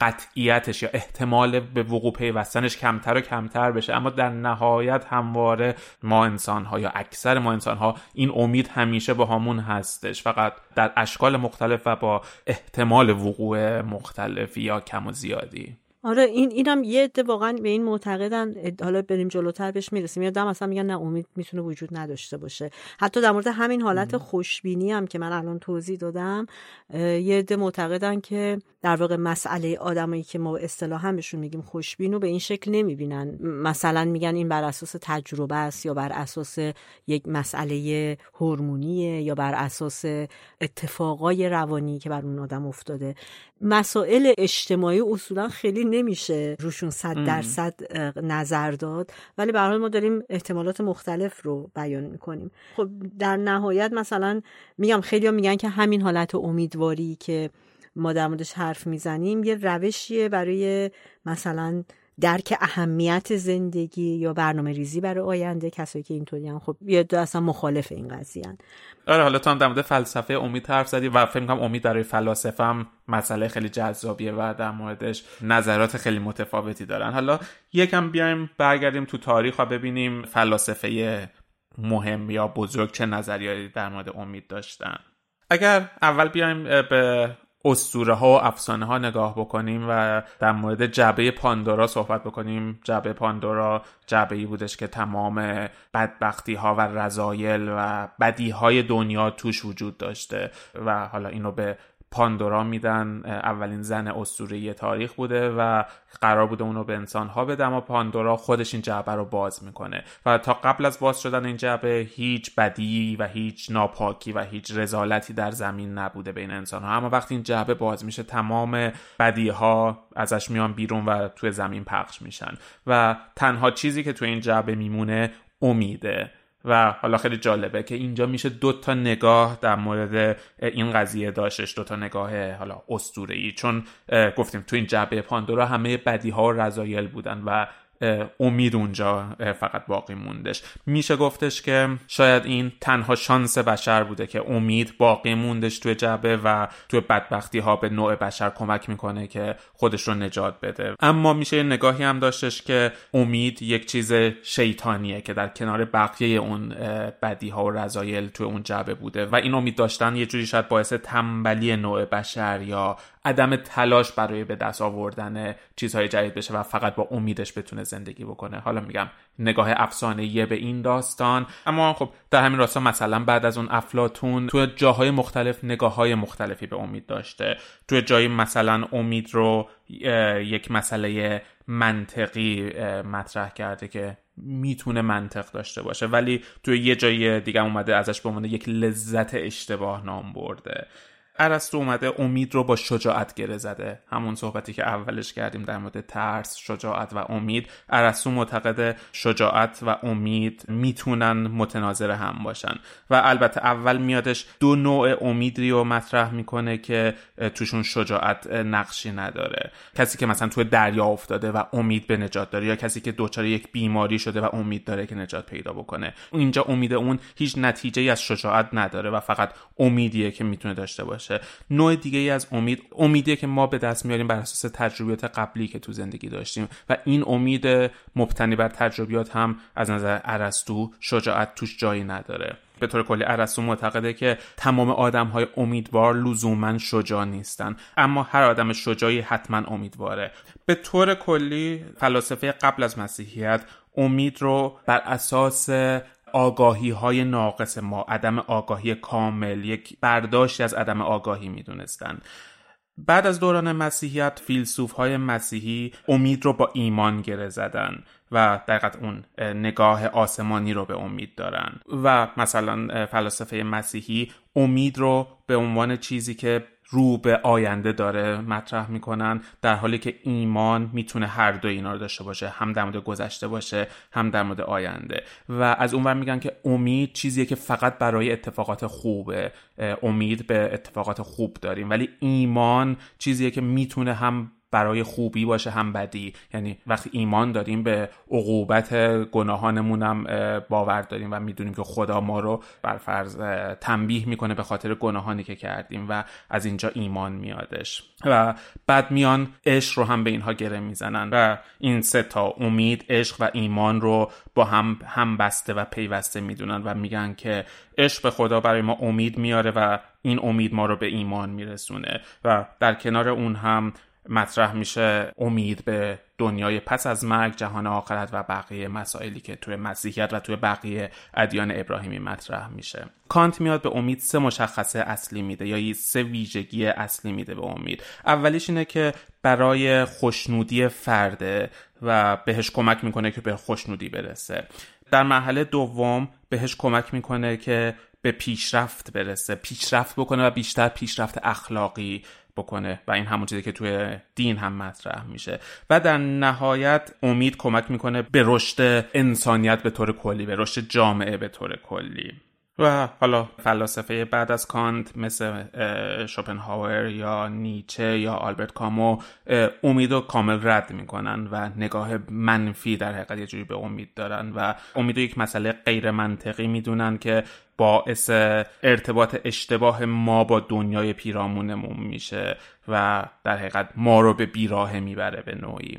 قطعیتش یا احتمال به وقوع پیوستنش کمتر و کمتر بشه، اما در نهایت همواره ما انسان‌ها یا اکثر ما انسان‌ها این امید همیشه با همون هستش، فقط در اشکال مختلف و با احتمال وقوع مختلفی یا کم و زیادی. آره این اینم یه عده واقعا به این معتقدن. حالا بریم جلوتر بهش میرسیم. یه عده مثلا میگن نه امید میتونه وجود نداشته باشه. حتی در مورد همین حالت خوشبینی هم که من الان توضیح دادم یه عده معتقدن که در واقع مسئله آدمایی که ما اصطلاحا بهشون میگیم خوشبینو به این شکل نمیبینن. مثلا میگن این بر اساس تجربه است یا بر اساس یک مسئله هورمونیه یا بر اساس اتفاقای روانی که بر اون آدم افتاده. مسائل اجتماعی اصولا خیلی نمیشه روشون صد درصد نظر داد، ولی به هر حال ما داریم احتمالات مختلف رو بیان میکنیم. خب در نهایت مثلا میگم خیلی‌ها میگن که همین حالت امیدواری که ما در موردش حرف میزنیم یه روشیه برای مثلا درک اهمیت زندگی یا برنامه ریزی برای آینده. کسایی که اینطوری ان خب یه دو اصلا مخالف این قضیه ان. آره حالا تو هم در مورد فلسفه امید حرف زدی و فکر می‌کنم امید برای فلاسفه هم مسئله خیلی جذابیه و در موردش نظرات خیلی متفاوتی دارن. حالا یکم بیایم برگردیم تو تاریخ و ببینیم فلاسفه مهم یا بزرگ چه نظریاتی در مورد امید داشتن. اگر اول بیایم به اسطوره ها و افسانه ها نگاه بکنیم و در مورد جعبه پاندورا صحبت بکنیم. جعبه پاندورا جعبه‌ای بودش که تمام بدبختی ها و رذایل و بدی های دنیا توش وجود داشته و حالا اینو به پاندورا میدن. اولین زن اسطوره‌ای تاریخ بوده و قرار بوده اونو به انسان‌ها بده، اما پاندورا خودش این جعبه رو باز میکنه و تا قبل از باز شدن این جعبه هیچ بدی و هیچ ناپاکی و هیچ رذالتی در زمین نبوده بین انسان‌ها، اما وقتی این جعبه باز میشه تمام بدی‌ها ازش میان بیرون و توی زمین پخش میشن و تنها چیزی که توی این جعبه میمونه امیده. و حالا خیلی جالبه که اینجا میشه دو تا نگاه در مورد این قضیه داشتش، دو تا نگاه حالا اسطوره‌ای، چون گفتیم تو این جعبه پاندورا همه بدی‌ها و رذایل بودن و امید اونجا فقط باقی موندش. میشه گفتش که شاید این تنها شانس بشر بوده که امید باقی موندش توی جعبه و توی بدبختی ها به نوع بشر کمک میکنه که خودش رو نجات بده. اما میشه نگاهی هم داشتش که امید یک چیز شیطانیه که در کنار بقیه اون بدی ها و رذایل توی اون جعبه بوده و این امید داشتن یه جوری شاید باعث تنبلی نوع بشر یا عدم تلاش برای به دست آوردن چیزهای جدید بشه و فقط با امیدش بتونه زندگی بکنه. حالا میگم نگاه افسانه‌ایه به این داستان، اما خب در همین راستا مثلا بعد از اون افلاطون تو جاهای مختلف نگاه‌های مختلفی به امید داشته. تو جایی مثلا امید رو یک مسئله منطقی مطرح کرده که میتونه منطق داشته باشه، ولی تو یه جای دیگه اومده ازش به عنوان یک لذت اشتباه نام برده. ارسطو اومده امید رو با شجاعت گره زده. همون صحبتی که اولش کردیم در مورد ترس، شجاعت و امید. ارسطو معتقد شجاعت و امید میتونن متناظر هم باشن و البته اول میادش دو نوع امیدی رو مطرح میکنه که توشون شجاعت نقشی نداره. کسی که مثلا توی دریا افتاده و امید به نجات داره یا کسی که دوچار یک بیماری شده و امید داره که نجات پیدا بکنه. اینجا امید اون هیچ نتیجه‌ای از شجاعت نداره و فقط امیدیه که میتونه داشته باشه. نوع دیگه ای از امید امیدیه که ما به دست میاریم بر اساس تجربیات قبلی که تو زندگی داشتیم و این امید مبتنی بر تجربیات هم از نظر ارسطو شجاعت توش جایی نداره. به طور کلی ارسطو معتقده که تمام آدم‌های امیدوار لزوماً شجاع نیستن، اما هر آدم شجاعی حتماً امیدواره. به طور کلی فلاسفه قبل از مسیحیت امید رو بر اساس آگاهی های ناقص ما، عدم آگاهی کامل، یک برداشتی از عدم آگاهی می دونستن. بعد از دوران مسیحیت فیلسوف های مسیحی امید رو با ایمان گره زدن و دقیقاً اون نگاه آسمانی رو به امید دارن و مثلا فلاسفه مسیحی امید رو به عنوان چیزی که رو به آینده داره مطرح میکنن، در حالی که ایمان میتونه هر دو اینا رو داشته باشه، هم در مورد گذشته باشه هم در مورد آینده. و از اونور میگن که امید چیزیه که فقط برای اتفاقات خوبه، امید به اتفاقات خوب داریم، ولی ایمان چیزیه که میتونه هم برای خوبی باشه هم بدی. یعنی وقتی ایمان داریم به عقوبت گناهانمونم باور داریم و میدونیم که خدا ما رو بر فرض تنبیه میکنه به خاطر گناهانی که کردیم و از اینجا ایمان میادش. و بعد میان عشق رو هم به اینها گره میزنن و این سه تا امید، عشق و ایمان رو با هم هم بسته و پیوسته میدونن و میگن که عشق به خدا برای ما امید میاره و این امید ما رو به ایمان میرسونه. و در کنار اون هم مطرح میشه امید به دنیای پس از مرگ، جهان آخرت و بقیه مسائلی که توی مسیحیت و توی بقیه ادیان ابراهیمی مطرح میشه. کانت میاد به امید سه مشخصه اصلی میده، یا سه ویژگی اصلی میده به امید. اولیش اینه که برای خوشنودی فرده و بهش کمک میکنه که به خوشنودی برسه. در مرحله دوم بهش کمک میکنه که به پیشرفت برسه، پیشرفت بکنه و بیشتر پیشرفت اخلاقی بکنه و این همون چیزی که توی دین هم مطرح میشه. و در نهایت امید کمک میکنه به رشد انسانیت به طور کلی، به رشد جامعه به طور کلی. و حالا فلاسفه بعد از کانت مثل شوپنهاور یا نیچه یا آلبرت کامو امیدو کامل رد میکنن و نگاه منفی در حقیقت یه جوری به امید دارن و امیدو یک مسئله غیر منطقی میدونن که باعث ارتباط اشتباه ما با دنیای پیرامونمون میشه و در حقیقت ما رو به بیراهه میبره به نوعی.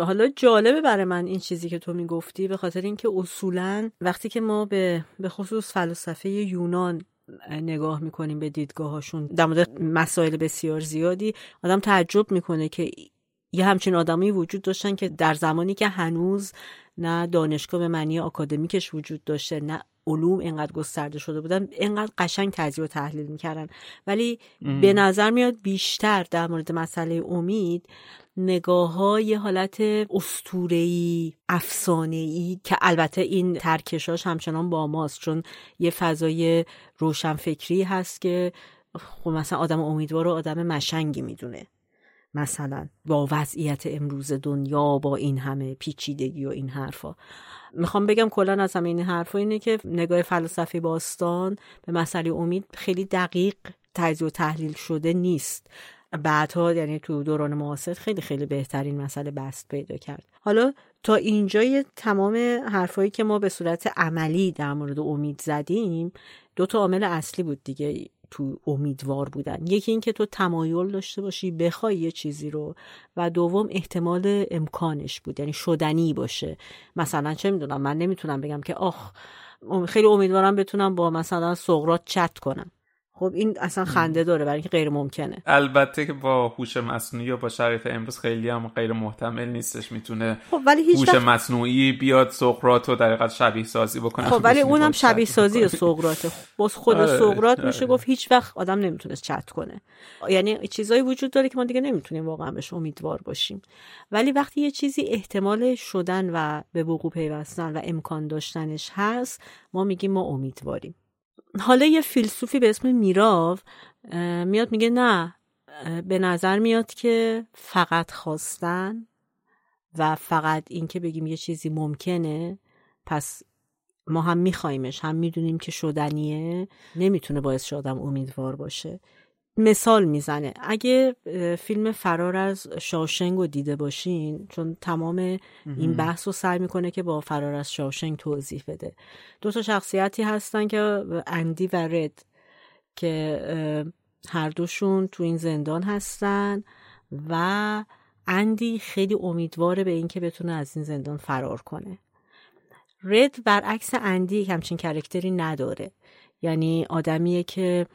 حالا جالبه برای من این چیزی که تو میگفتی، به خاطر اینکه اصولاً وقتی که ما به به خصوص فلسفه یونان نگاه میکنیم به دیدگاهاشون در مورد مسائل بسیار زیادی، آدم تعجب میکنه که یه همچین آدمی وجود داشتن که در زمانی که هنوز نه دانشگاه به معنی آکادمیکش وجود داشته نه علوم اینقدر گسترده شده بودن، اینقدر قشنگ تجزیه و تحلیل میکردن. ولی ام. به نظر میاد بیشتر در مورد مسئله امید نگاه‌های حالت اسطوره‌ای، افسانه‌ای، که البته این ترکشاش همچنان با ماست، چون یه فضای روشنفکری هست که خب مثلا آدم امیدوار و آدم مشنگی میدونه، مثلا با وضعیت امروز دنیا، با این همه پیچیدگی و این حرفا. میخوام بگم کلا از همه این حرفا اینه که نگاه فلسفی باستان به مسئله امید خیلی دقیق تجزیه و تحلیل شده نیست. بعدها یعنی تو دوران معاصر خیلی خیلی بهترین مسئله بست پیدا کرد. حالا تا اینجای تمام حرفایی که ما به صورت عملی در مورد امید زدیم، دو تا عامل اصلی بود دیگه تو امیدوار بودن. یکی این که تو تمایل داشته باشی، بخوای یه چیزی رو، و دوم احتمال امکانش بود، یعنی شدنی باشه. مثلا چه میدونم، من نمیتونم بگم که آخ خیلی امیدوارم بتونم با مثلا سقراط چت کنم. خب این اصلا خنده داره برای اینکه غیر ممکنه. البته که با هوش مصنوعی و با شرایط امروز خیلی هم غیر محتمل نیستش، میتونه هوش خب مصنوعی بیاد سقراط رو در حقیقت شبیه سازی بکنه. خب ولی اونم شبیه سازی سقراطه، باز خود سقراط میشه گفت هیچ وقت آدم نمیتونه چت کنه. یعنی چیزایی وجود داره که ما دیگه نمیتونیم واقعا بهش امیدوار باشیم. ولی وقتی یه چیزی احتمال شدن و به وقوع پیوستن و امکان داشتنش هست، ما میگیم ما امیدواریم. حالا یه فیلسوفی به اسم میراو میاد میگه نه، به نظر میاد که فقط خواستن و فقط این که بگیم یه چیزی ممکنه، پس ما هم میخوایمش هم میدونیم که شدنیه، نمیتونه باعث شادم امیدوار باشه. مثال میزنه، اگه فیلم فرار از شاوشنگ رو دیده باشین، چون تمام این بحث رو سعی میکنه که با فرار از شاوشنگ توضیح بده. دو تا شخصیتی هستن که اندی و رد، که هر دوشون تو این زندان هستن و اندی خیلی امیدواره به این که بتونه از این زندان فرار کنه. رد برعکس اندی همچین کرکتری نداره. یعنی آدمیه که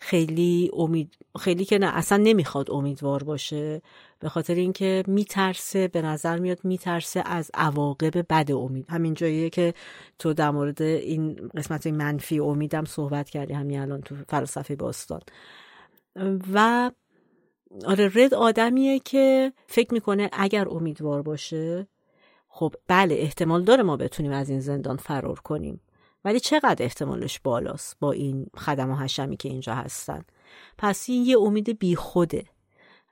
خیلی امید خیلی که نه اصلا نمیخواد امیدوار باشه، به خاطر اینکه میترسه، به نظر میاد میترسه از عواقب بد امید. همین جاییه که تو در مورد این قسمت منفی امیدم صحبت کردی همین الان تو فلسفه باستان. و آره، رد آدمیه که فکر میکنه اگر امیدوار باشه خب بله احتمال داره ما بتونیم از این زندان فرار کنیم، ولی چقدر احتمالش بالاست با این خدم و حشمی که اینجا هستن. پس این یه امید بی خوده.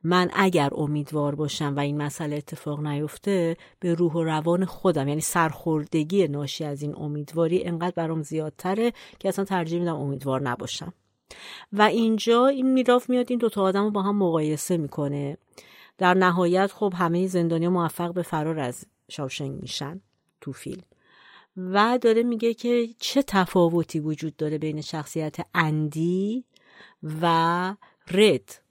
من اگر امیدوار باشم و این مسئله اتفاق نیفته، به روح و روان خودم، یعنی سرخوردگی ناشی از این امیدواری انقدر برام زیادتره که اصلا ترجیح میدم امیدوار نباشم. و اینجا این میراف میاد این دوتا آدم رو با هم مقایسه میکنه. در نهایت خب همه زندانیا موفق به فرار از شاوشنگ میشن تو فیلم. و داره میگه که چه تفاوتی وجود داره بین شخصیت اندی و رد.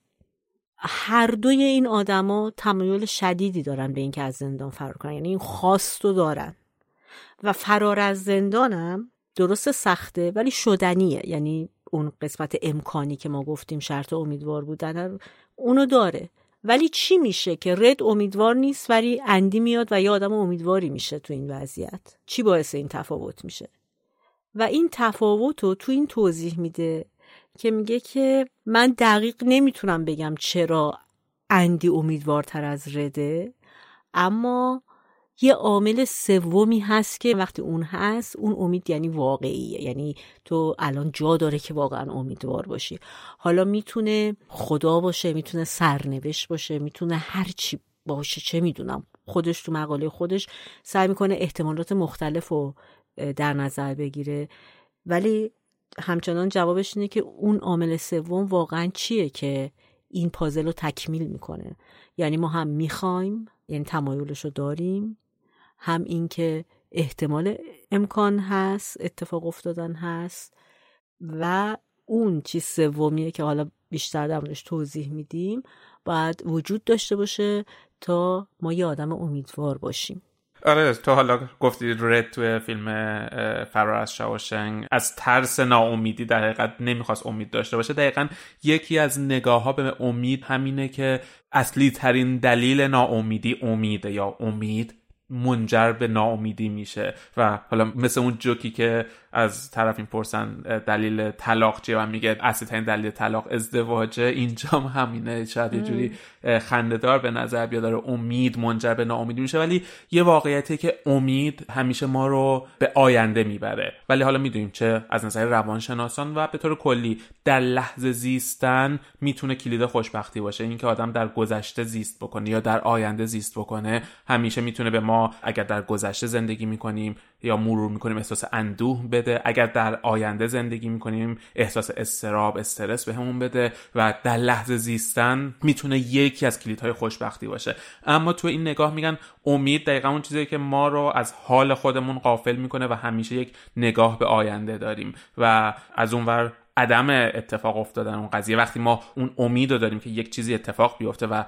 هر دوی این آدما تمایل شدیدی دارن به اینکه از زندان فرار کنن، یعنی این خواستو دارن. و فرار از زندانم درست سخته ولی شدنیه، یعنی اون قسمت امکانی که ما گفتیم شرط امیدوار بودن اونو داره. ولی چی میشه که رد امیدوار نیست ولی اندی میاد و یه آدم امیدواری میشه تو این وضعیت؟ چی باعث این تفاوت میشه؟ و این تفاوت رو تو این توضیح میده که میگه که من دقیق نمیتونم بگم چرا اندی امیدوارتر از رده، اما یه عامل سومی هست که وقتی اون هست، اون امید یعنی واقعیه، یعنی تو الان جا داره که واقعا امیدوار باشی. حالا میتونه خدا باشه، میتونه سرنوشت باشه، میتونه هر چی باشه، چه میدونم. خودش تو مقاله خودش سعی میکنه احتمالات مختلف رو در نظر بگیره، ولی همچنان جوابش اینه که اون عامل سوم واقعا چیه که این پازل رو تکمیل میکنه. یعنی ما هم میخوایم، یعنی تمایلش رو داریم، هم این که احتمال امکان هست، اتفاق افتادن هست، و اون چیز سومیه که حالا بیشتر در موردش توضیح میدیم باید وجود داشته باشه تا ما یه آدم امیدوار باشیم. آره، تو حالا گفتی رد توی فیلم فرار از شاوشنگ از ترس ناامیدی در حقیقت نمیخواست امید داشته باشه. دقیقاً یکی از نگاه ها به امید همینه که اصلی ترین دلیل ناامیدی امیده، یا امید منجر به ناامیدی میشه. و حالا مثل اون جوکی که از طرف این پرسن دلیل طلاق چیه و میگه اصلی ترین دلیل طلاق ازدواجه، اینجا همینه. شاید یه جوری خنده‌دار به نظر بیاد، داره امید منجر به ناامیدی میشه، ولی یه واقعیته که امید همیشه ما رو به آینده میبره. ولی حالا میدونیم چه از نظر روانشناسان و به طور کلی در لحظه زیستن میتونه کلید خوشبختی باشه. اینکه آدم در گذشته زیست بکنه یا در آینده زیست بکنه، همیشه میتونه به ما، اگر در گذشته زندگی میکنیم یا مرور میکنیم، احساس اندوه بده. اگر در آینده زندگی میکنیم، احساس اضطراب، استرس بهمون بده. و در لحظه زیستن میتونه یکی از کلیدهای خوشبختی باشه. اما تو این نگاه میگن امید دقیقاً اون چیزیه که ما رو از حال خودمون غافل میکنه و همیشه یک نگاه به آینده داریم. و از اونور عدم اتفاق افتادن اون قضیه، وقتی ما اون امید رو داریم که یک چیزی اتفاق بیفته و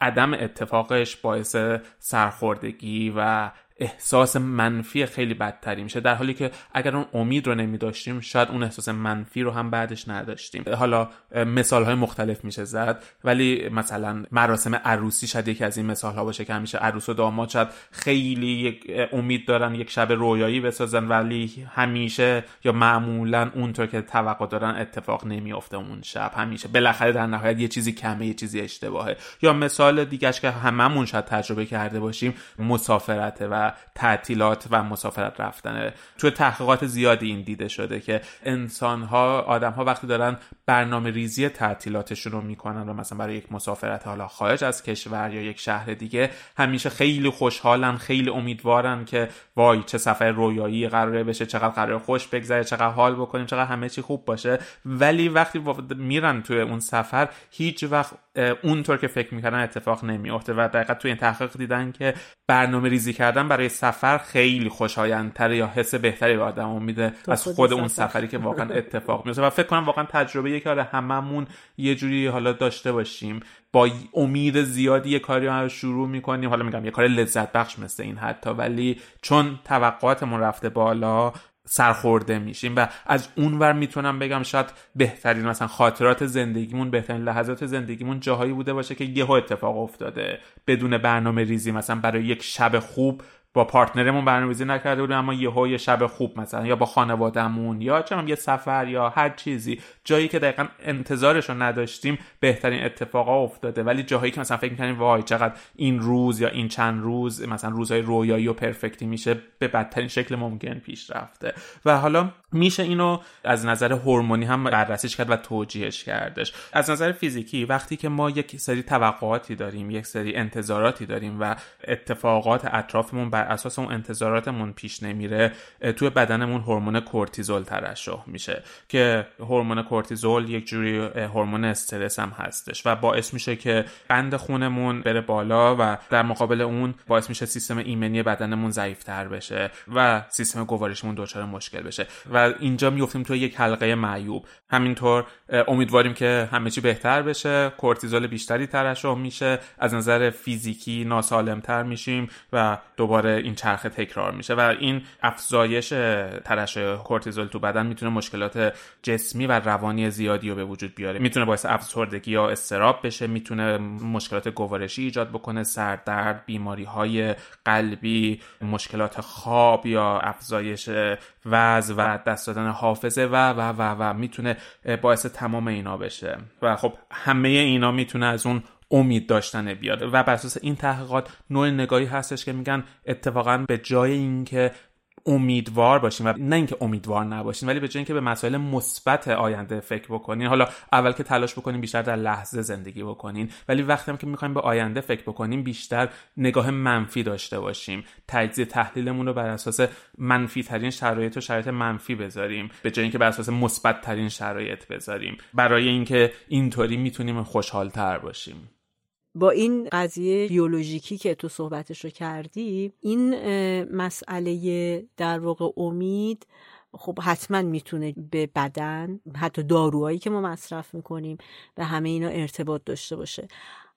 عدم اتفاقش باعث سرخوردگی و احساس منفی خیلی بدتری میشه، در حالی که اگر اون امید رو نمی داشتیم شاید اون احساس منفی رو هم بعدش نداشتیم. حالا مثال‌های مختلف میشه زد، ولی مثلا مراسم عروسی شاید یکی از این مثال‌ها باشه که همیشه عروس و داماد شاید خیلی یک امید دارن یک شب رویایی بسازن، ولی همیشه یا معمولا اونطور که توقع دارن اتفاق نمیافته. اون شب همیشه بالاخره در نهایت یه چیزی کمه، یه چیزی اشتباهه. یا مثال دیگه‌اش که هممون شاید تجربه کرده باشیم، مسافرت و تعطیلات و مسافرت رفتنه. توی تحقیقات زیادی این دیده شده که انسان‌ها، آدم‌ها وقتی دارن برنامه ریزی تعطیلاتشون رو میکنن و مثلا برای یک مسافرت حالا خارج از کشور یا یک شهر دیگه، همیشه خیلی خوشحالن، خیلی امیدوارن که وای چه سفر رویایی قراره بشه، چقدر قراره خوش بگذره، چقدر حال بکنیم، چقدر همه چی خوب باشه. ولی وقتی میرن توی اون سفر، هیچ وقت اونطور که فکر میکردن اتفاق نمی‌افته. و دقیقاً توی این تحقیق دیدن که برنامه‌ریزی کردن برای سفر خیلی خوشایندتره یا حس بهتری به آدمو میده از خود اون سفری که واقعا اتفاق میفته. و فکر کنم واقعا تجربه یه کار هممون یه جوری حالا داشته باشیم، با امید زیادی یه کاری رو شروع میکنیم، حالا میگم یه کار لذت بخش مثل این حتی، ولی چون توقعاتمون رفته بالا سرخورده میشیم. و از اونور میتونم بگم شاید بهترین مثلا خاطرات زندگیمون، بهترین لحظات زندگیمون جاهایی بوده باشه که یهو اتفاق افتاده بدون برنامه ریزی. مثلا برای یک شب خوب با پارتنرمون برنامه ریزی نکرده بودیم اما یهو یه شب خوب، مثلا یا با خانوادهمون یا چه می‌دونم یه سفر یا هر چیزی، جایی که دقیقاً انتظارش رو نداشتیم بهترین اتفاقا افتاده. ولی جاهایی که مثلا فکر می‌کنیم وای چقدر این روز یا این چند روز مثلا روزهای رویایی و پرفکتی میشه، به بدترین شکل ممکن پیش رفته. و حالا میشه اینو از نظر هورمونی هم بررسیش کرد و توجیهش کردش. از نظر فیزیکی وقتی که ما یک سری توقعاتی داریم، یک سری انتظاراتی داریم و اتفاقات اطرافمون بر اساس اون انتظاراتمون پیش نمیره، توی بدنمون هورمون کورتیزول ترشح میشه که هورمون کورتیزول یک جوری هورمون استرس هم هستش و باعث میشه که قند خونمون بره بالا و در مقابل اون باعث میشه سیستم ایمنی بدنمون ضعیف‌تر بشه و سیستم گوارشمون دچار مشکل بشه و اینجا میافتیم توی یک حلقه معیوب. همینطور امیدواریم که همه چی بهتر بشه، کورتیزول بیشتری ترشح میشه، از نظر فیزیکی ناسالم‌تر میشیم و دوباره این چرخه تکرار میشه و این افزایش ترشح کورتیزول تو بدن میتونه مشکلات جسمی و روانی زیادی رو به وجود بیاره. میتونه باعث افسردگی یا اضطراب بشه، میتونه مشکلات گوارشی ایجاد بکنه، سردرد، بیماری‌های قلبی، مشکلات خواب یا افزایش وزن و دست دادن حافظه و و و و میتونه باعث تمام اینا بشه. و خب همه اینا میتونه از اون امید داشتن بیاد و بر اساس این تحقیقات نوع نگاهی هستش که میگن اتفاقا به جای اینکه امیدوار باشیم و نه اینکه امیدوار نباشیم، ولی به جای اینکه به مسائل مثبت آینده فکر بکنین، حالا اول که تلاش بکنین بیشتر در لحظه زندگی بکنین، ولی وقتی هم که می‌خوایم به آینده فکر بکنیم بیشتر نگاه منفی داشته باشیم، تجزیه تحلیلمون رو بر اساس منفی ترین شرایط و شرایط منفی بذاریم به جای اینکه بر اساس مثبت ترین شرایط بذاریم، برای اینکه اینطوری میتونیم خوشحال‌تر باشیم. با این قضیه بیولوژیکی که تو صحبتش رو کردی، این مسئله در واقع امید خب حتما میتونه به بدن، حتی داروهایی که ما مصرف میکنیم، به همه اینا ارتباط داشته باشه.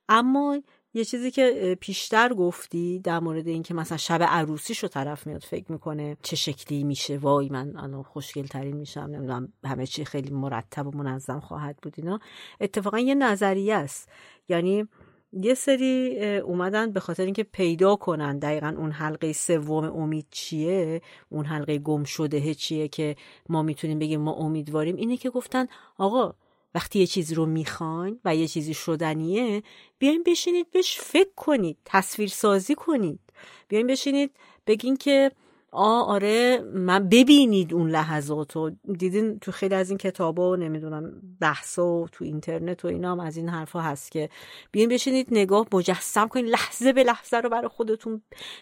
اما یه چیزی که پیشتر گفتی در مورد این که مثلا شب عروسیشو طرف میاد فکر میکنه چه شکلی میشه، وای من الان خوشگل ترین میشم، نمیدونم همه چی خیلی مرتب و منظم خواهد بود، اینا اتفاقا یه نظریه است. یعنی یه سری اومدن به خاطر اینکه پیدا کنن دقیقاً اون حلقه سوم امید چیه، اون حلقه گم شده چیه که ما میتونیم بگیم ما امیدواریم، اینه که گفتن آقا وقتی یه چیزی رو میخواین و یه چیزی شدنیه، بیاین بشینید بهش فکر کنید، تصویر سازی کنید، بیاین بشینید بگین که آ آره من، ببینید اون لحظاتو. دیدین تو خیلی از این کتابا و نمیدونم بحثا و تو اینترنت و اینا هم از این حرفا هست که بیاین بشینید نگاه مجسم کنید، لحظه به لحظه رو برای خودتون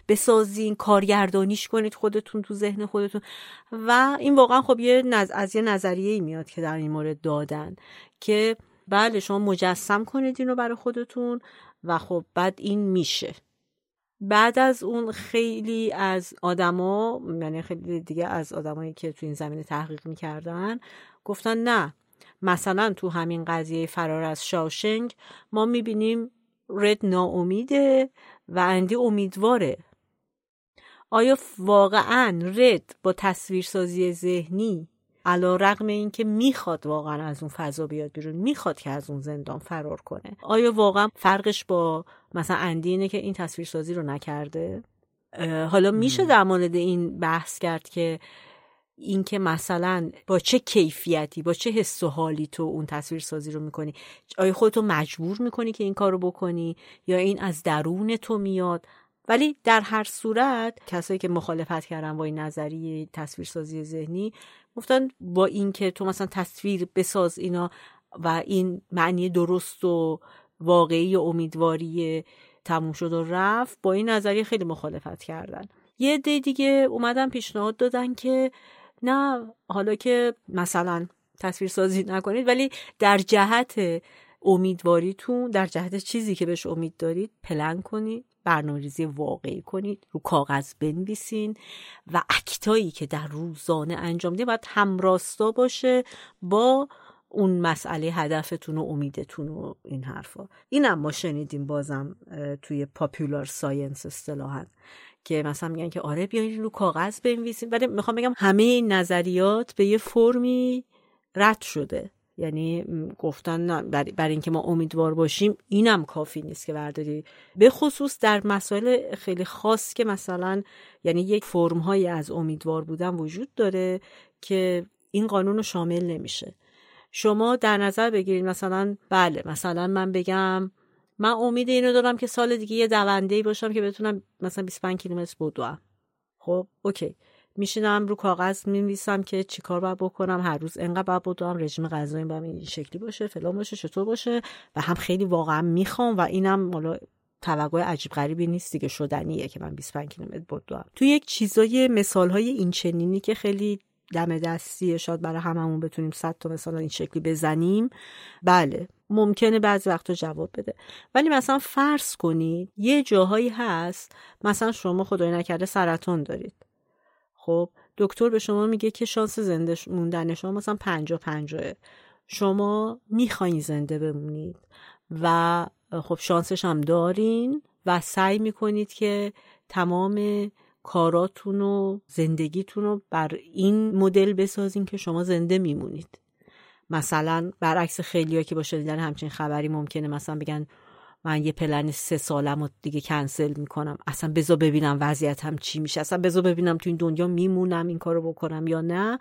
بسازین، کارگردانیش کنید خودتون تو ذهن خودتون. و این واقعا خب یه نز... از یه نظریه‌ای میاد که در این مورد دادن که بله شما مجسم کنید اینو برای خودتون و خب بعد این میشه. بعد از اون خیلی از آدما، یعنی خیلی دیگه از آدمایی که تو این زمینه تحقیق می‌کردن، گفتن نه، مثلا تو همین قضیه فرار از شاوشنگ ما می‌بینیم رد ناامیده و اندی امیدواره. آیا واقعا رد با تصویرسازی ذهنی علی رغم این که میخواد واقعا از اون فضا بیاد بیرون، میخواد که از اون زندان فرار کنه، آیا واقعا فرقش با مثلا اندی اینه که این تصویرسازی رو نکرده؟ حالا میشه در مورد این بحث کرد که این که مثلا با چه کیفیتی، با چه حس و حالی تو اون تصویرسازی رو میکنی، آیا خودتو مجبور میکنی که این کار رو بکنی یا این از درون تو میاد؟ ولی در هر صورت کسایی که مخالفت کردن با این نظریه تصویرسازی ذهنی گفتن با این که تو مثلا تصویر بساز اینا و این معنی درست و واقعی و امیدواری تموم شد و رفت، با این نظریه خیلی مخالفت کردن. یه عده دیگه اومدن پیشنهاد دادن که نه، حالا که مثلا تصویرسازی نکنید ولی در جهت امیدواریتون، در جهت چیزی که بهش امید دارید پلن کنید برنامه‌ریزی واقعی کنید، رو کاغذ بنویسین و اکتایی که در روزانه انجام میدید باید همراستا باشه با اون مسئله هدفتون و امیدتون و این حرفا. اینم ما شنیدیم بازم توی پاپولار ساینس اصطلاحاً که مثلا میگن که آره بیاین رو کاغذ بنویسین، ولی میخوام بگم همه این نظریات به یه فرمی رد شده. یعنی گفتن نه، برای اینکه ما امیدوار باشیم اینم کافی نیست که برداری، به خصوص در مسائل خیلی خاص که مثلا یعنی یک فرم هایی از امیدوار بودن وجود داره که این قانون رو شامل نمیشه. شما در نظر بگیرید مثلا بله، مثلا من بگم من امید اینو دارم که سال دیگه یه دونده‌ای باشم که بتونم مثلا بیست و پنج کیلومتر بدوم. خب اوکی، میشینم رو کاغذ می‌نویسم که چیکار باید بکنم، هر روز انقدر باید بدوم، رژیم غذاییم باید این شکلی باشه، فلان باشه، چطور باشه، و هم خیلی واقعا میخوام و اینم حالا توقع عجیب غریبی نیست دیگه، شدنیه که من بیست و پنج کیلومتر بدوم. تو یک چیزای مثال‌های این چنینی که خیلی دم دستیه، شاید برای هممون بتونیم صد تا مثلا این شکلی بزنیم، بله ممکنه بعضی وقتا جواب بده. ولی مثلا فرض کنید یه جاهایی هست، مثلا شما خدای نکرده سرطان دارید، خب دکتر به شما میگه که شانس زنده موندن شما مثلا پنجاه پنجاهه، شما میخواین زنده بمونید و خب شانسش هم دارین و سعی میکنید که تمام کاراتون و زندگیتون رو بر این مدل بسازین که شما زنده میمونید. مثلا برعکس خیلی‌ها که با شنیدن همچین خبری ممکنه مثلا بگن من یه پلن سه سالم رو دیگه کنسل میکنم، اصلا بذار ببینم وضعیتم چی میشه، اصلا بذار ببینم تو این دنیا میمونم این کارو بکنم یا نه.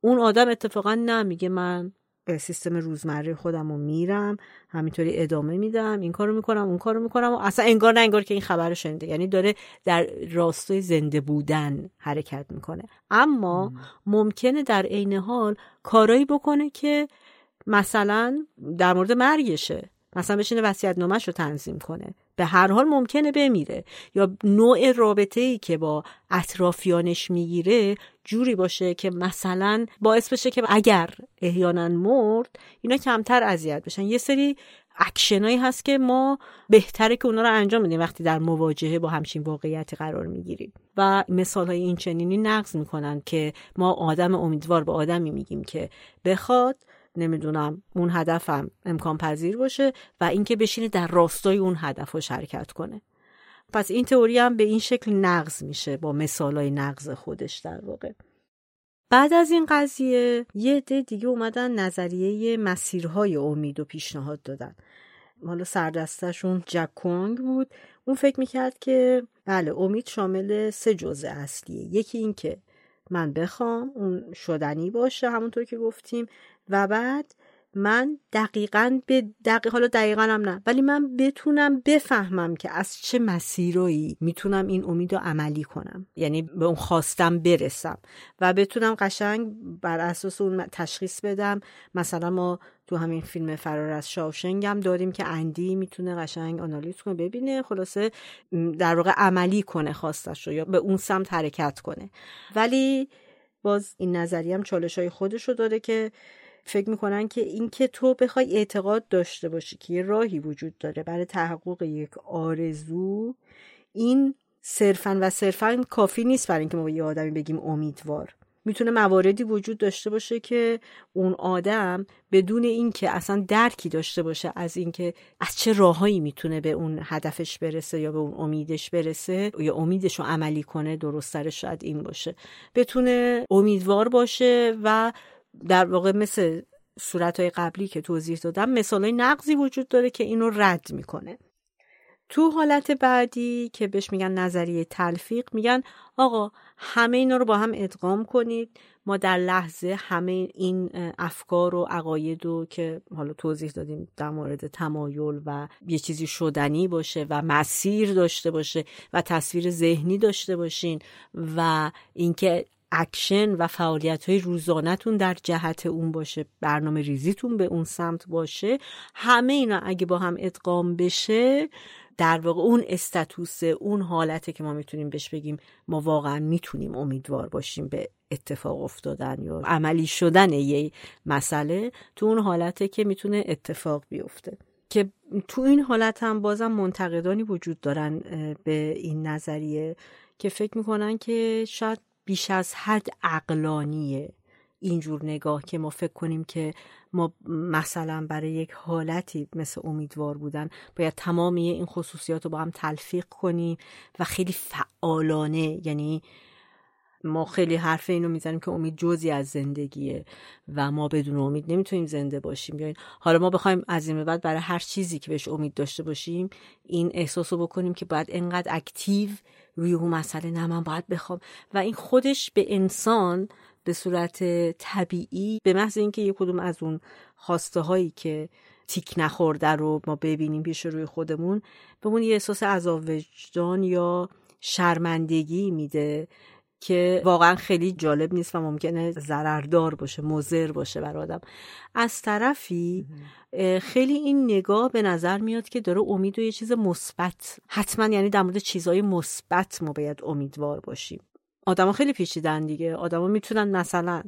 اون آدم اتفاقا نه، میگه من سیستم روزمره خودم رو میرم همینطوری ادامه میدم، این کارو میکنم اون کارو میکنم و اصلا انگار نه انگار که این خبر رو شنیده، یعنی داره در راستای زنده بودن حرکت میکنه. اما ممکنه در عین حال کارایی بکنه که مثلا در مورد مرگشه، مثلا بشینه وصیت‌نامه‌شو تنظیم کنه، به هر حال ممکنه بمیره، یا نوع رابطه‌ای که با اطرافیانش میگیره جوری باشه که مثلا باعث بشه که اگر احیانا مرد اینا کمتر اذیت بشن. یه سری اکشنایی هست که ما بهتره که اونا رو انجام بدیم وقتی در مواجهه با همچین واقعیتی قرار میگیریم. و مثال‌های این چنینی نقض میکنن که ما آدم امیدوار به آدمی میگیم که بخواد نمیدونم اون هدفم امکان پذیر باشه و اینکه بشینه در راستای اون هدفو شرکت کنه. پس این تئوری هم به این شکل نقض میشه با مثالای نقض خودش در واقع. بعد از این قضیه یه عده دیگه اومدن نظریه مسیرهای امید و پیشنهاد دادن. حالا سردستشون جک کانگ بود. اون فکر میکرد که بله امید شامل سه جزء اصلیه. یکی این که من بخوام اون شدنی باشه همونطور که گفتیم، و بعد من دقیقاً به دقیق حالا دقیقاً هم نه، ولی من بتونم بفهمم که از چه مسیرایی میتونم این امیدو عملی کنم، یعنی به اون خواستم برسم و بتونم قشنگ بر اساس اون تشخیص بدم. مثلا ما تو همین فیلم فرار از شاوشنگ هم داریم که اندی میتونه قشنگ آنالیز کنه، ببینه خلاصه در واقع عملی کنه خواستش رو یا به اون سمت حرکت کنه. ولی باز این نظریه هم چالش‌های خودش رو داره که فکر میکنن که این که تو بخوای اعتقاد داشته باشی که یه راهی وجود داره برای تحقق یک آرزو، این صرفاً و صرفاً کافی نیست برای اینکه ما یه آدمی بگیم امیدوار. میتونه مواردی وجود داشته باشه که اون آدم بدون اینکه اصلا درکی داشته باشه از اینکه از چه راهایی میتونه به اون هدفش برسه یا به اون امیدش برسه یا امیدش رو عملی کنه، درست‌ترش شاید این باشه، بتونه امیدوار باشه. و در واقع مثل صورتهای قبلی که توضیح دادم مثالهای نقضی وجود داره که اینو رد میکنه. تو حالت بعدی که بهش میگن نظریه تلفیق، میگن آقا همه اینا رو با هم ادغام کنید، ما در لحظه همه این افکار و عقاید رو که حالا توضیح دادیم در مورد تمایل و یه چیزی شدنی باشه و مسیر داشته باشه و تصویر ذهنی داشته باشین و اینکه اکشن و فعالیت‌های روزانه‌تون در جهت اون باشه، برنامه ریزیتون به اون سمت باشه، همه اینا اگه با هم ادغام بشه در واقع اون استاتوس، اون حالته که ما میتونیم بهش بگیم ما واقعا میتونیم امیدوار باشیم به اتفاق افتادن یا عملی شدن یه مسئله، تو اون حالته که میتونه اتفاق بیفته. که تو این حالت هم بازم منتقدانی وجود دارن به این نظریه که فکر میکنن که شاید بیش از حد عقلانیه اینجور نگاه، که ما فکر کنیم که ما مثلا برای یک حالتی مثل امیدوار بودن باید تمامی این خصوصیات رو با هم تلفیق کنیم و خیلی فعالانه، یعنی ما خیلی حرف اینو میزنیم که امید جزئی از زندگیه و ما بدون امید نمیتونیم زنده باشیم. بیاین حالا ما بخوایم از این به بعد برای هر چیزی که بهش امید داشته باشیم این احساسو بکنیم که باید انقدر اکتیو روی اون مسئله، نه من باید بخوام، و این خودش به انسان به صورت طبیعی به محض اینکه یک کدوم از اون خواسته هایی که تیک نخورده رو ما ببینیم پیش روی خودمون، بهمون یه احساس عذاب وجدان یا شرمندگی میده که واقعا خیلی جالب نیست و ممکنه ضرردار باشه، مضر باشه برای آدم. از طرفی خیلی این نگاه به نظر میاد که داره امید و یه چیز مثبت، حتما یعنی در مورد چیزهای مثبت ما باید امیدوار باشیم. آدم ها خیلی پیچیدن دیگه، آدم ها میتونن مثلا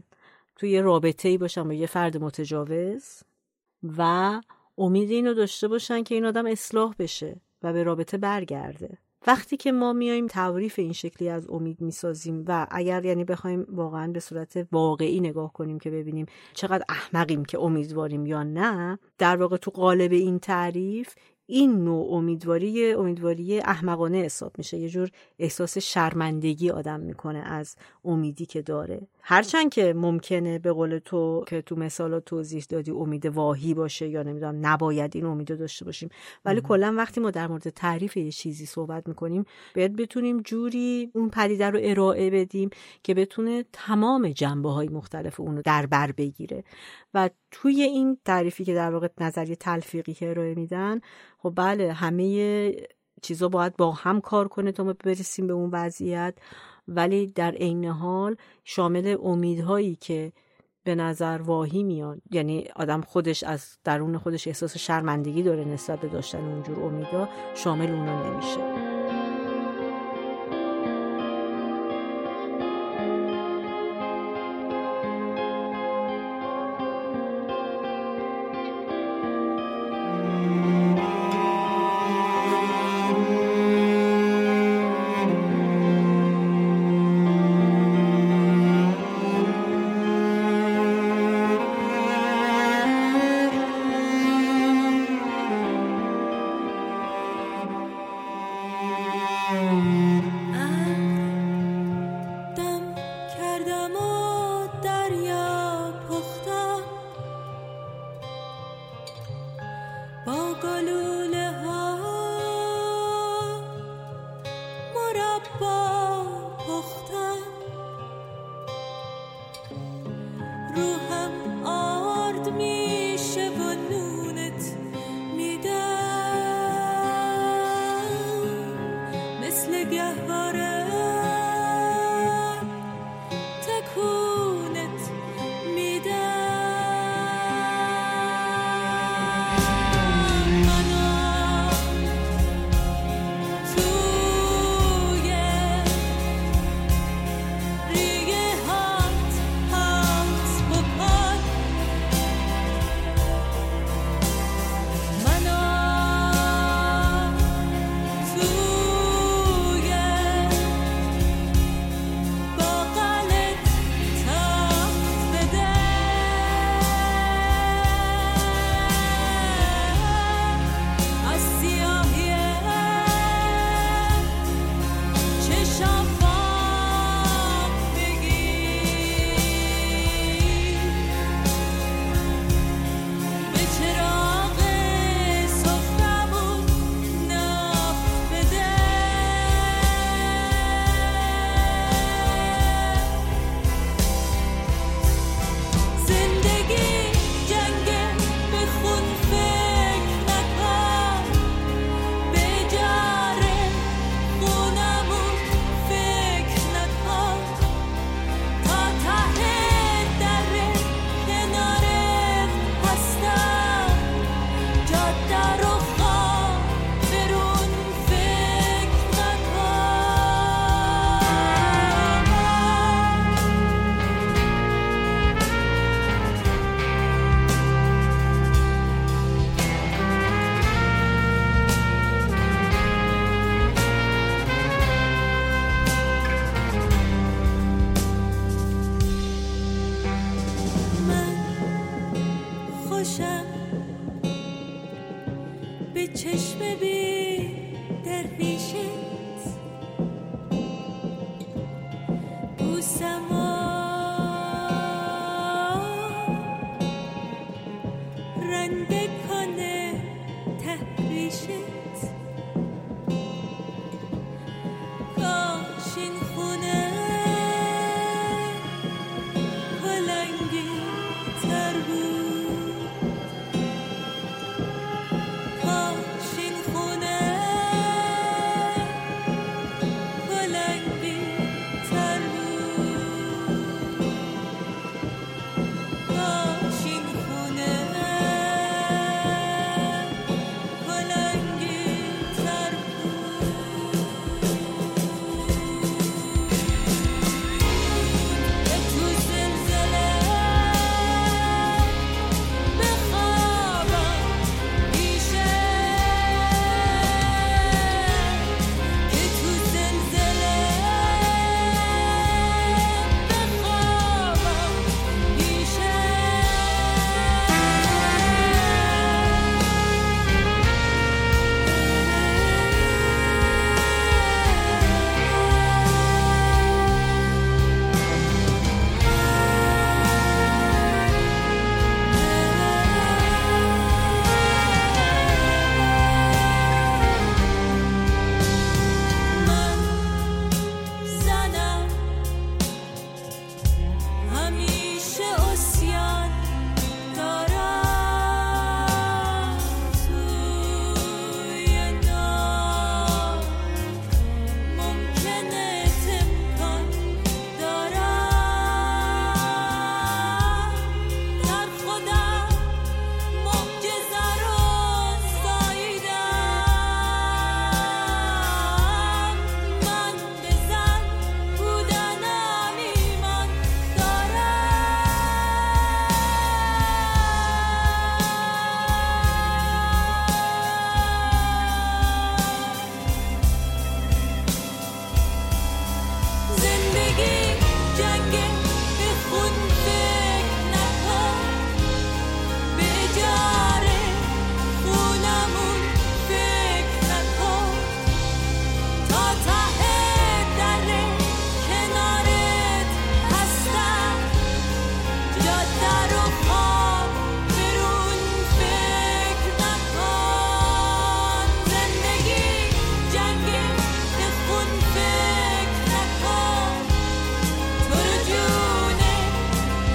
توی یه رابطه‌ای باشن با یه فرد متجاوز و امید اینو داشته باشن که این آدم اصلاح بشه و به رابطه برگرده. وقتی که ما میایم تعریف این شکلی از امید میسازیم و اگر یعنی بخوایم واقعا به صورت واقعی نگاه کنیم که ببینیم چقدر احمقیم که امیدواریم یا نه، در واقع تو قالب این تعریف این نوع امیدواری امیدواری احمقانه حساب میشه، یه جور احساس شرمندگی آدم میکنه از امیدی که داره، هرچند که ممکنه به قول تو که تو مثالا توضیح دادی امید واهی باشه یا نمیدونم نباید این امیدو داشته باشیم، ولی کلا وقتی ما در مورد تعریف یه چیزی صحبت میکنیم باید بتونیم جوری اون پدیده رو ارائه بدیم که بتونه تمام جنبه‌های مختلف اون رو در بر بگیره. و توی این تعریفی که در واقع نظریه تلفیقی ارائه میدن، خب بله همه چیزا باید با هم کار کنه تا ما برسیم به اون وضعیت، ولی در عین حال شامل امیدهایی که به نظر واهی میاد، یعنی آدم خودش از درون خودش احساس شرمندگی داره نسبت به داشتن اونجور امیدها، شامل اونا نمیشه. چشم بی درویشت بوسم رنده کنه تحریشت، کاش این خونه کلنگی تر بود، کاش این خونه کلنگی تر بود، کاش این خونه کلنگی تر بود. به تو زلزله بخوابم میشه، که تو زلزله بخوابم میشه. من زنم همیشه عصیان دارم، توی نام ممکنه تمکان دارم، در خودم معجزه رو ساییدم، من به زن بودنم ایمان دارم. زندگی جنگه، به خون فکر نکن، به اجاره خونمون فکر نکن، تا ته دره کنارت هستم، جاده رو خواب برون فکر نکن. زندگی جنگه، به خون فکر نکن، تو رو جونه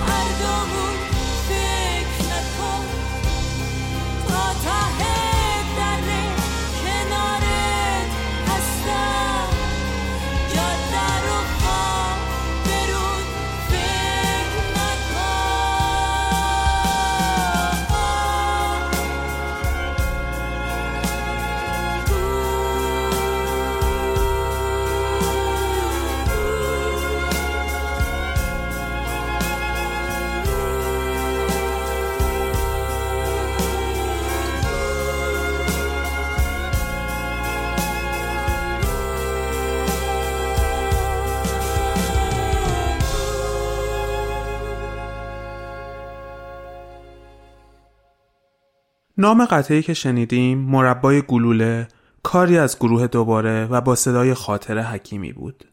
هر دومون فکر نکن، تا ته دره کنارت هستم، جاده رو خواب برون فکر نکن. نام قطعه‌ای که شنیدیم مربای گلوله، کاری از گروه دوباره و با صدای خاطره حکیمی بود.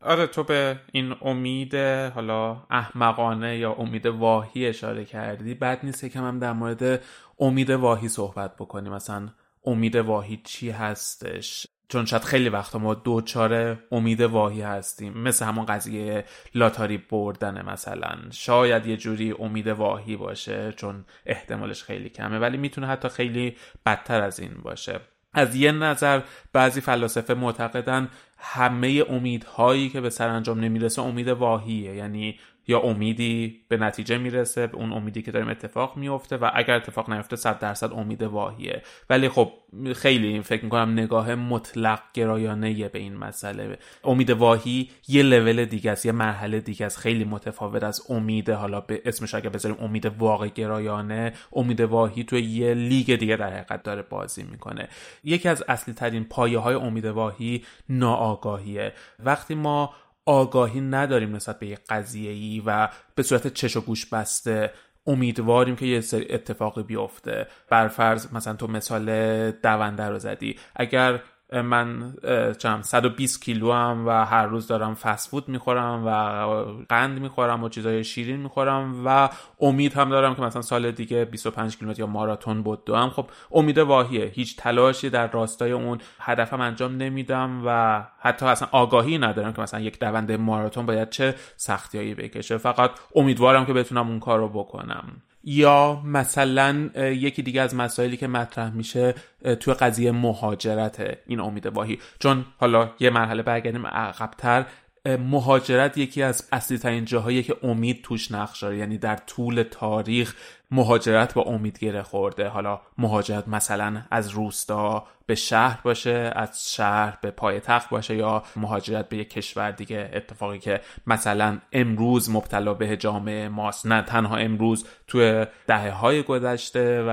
آره، تو به این امید حالا احمقانه یا امید واهی اشاره کردی، بد نیست یکم هم در مورد امید واهی صحبت بکنیم. مثلا امید واهی چی هستش؟ چون شاید خیلی وقتا ما دوچار امید واهی هستیم، مثل همون قضیه لاتاری بردنه مثلا، شاید یه جوری امید واهی باشه چون احتمالش خیلی کمه، ولی میتونه حتی خیلی بدتر از این باشه. از یه نظر بعضی فلاسفه معتقدن همه امیدهایی که به سرانجام نمیرسه امید واهیه، یعنی یا امیدی به نتیجه میرسه، به اون امیدی که داریم اتفاق میفته، و اگر اتفاق نیفته صد درصد امید واهیه. ولی خب خیلی فکر میکنم نگاه مطلق گرایانه به این مسئله. امید واهی یه لول دیگه است، یه مرحله دیگه است، خیلی متفاوت از امید، حالا به اسمش اگه بذاریم امید واقع گرایانه، امید واهی توی یه لیگ دیگه در حقیقت داره بازی میکنه. یکی از اصلی ترین پایه‌های امید واهی ناآگاهیه. وقتی ما آگاهی نداریم نسبت به یک قضیه‌ای و به صورت چش و گوش بسته امیدواریم که یه سری اتفاقی بیفته. بر فرض مثلا تو مثال دونده رو زدی، اگر من چم صد و بیست کیلو هم و هر روز دارم فست فود میخورم و قند میخورم و چیزای شیرین میخورم و امید هم دارم که مثلا سال دیگه بیست و پنج کیلومتر یا ماراتون بود دو هم، خب امید واهیه، هیچ تلاشی در راستای اون هدفم انجام نمیدم و حتی اصلا آگاهی ندارم که مثلا یک دونده ماراتون باید چه سختیایی بکشه، فقط امیدوارم که بتونم اون کارو بکنم. یا مثلا یکی دیگه از مسائلی که مطرح میشه توی قضیه مهاجرت، این امید واهی، چون حالا یه مرحله برگردیم عقب‌تر، مهاجرت یکی از اصلی ترین جاهایی که امید توش نقش داره، یعنی در طول تاریخ مهاجرت با امید گره خورده. حالا مهاجرت مثلا از روستا به شهر باشه، از شهر به پایتخت باشه، یا مهاجرت به یک کشور دیگه، اتفاقی که مثلا امروز مبتلا به جامعه ماست، نه تنها امروز، توی دهه‌های گذشته و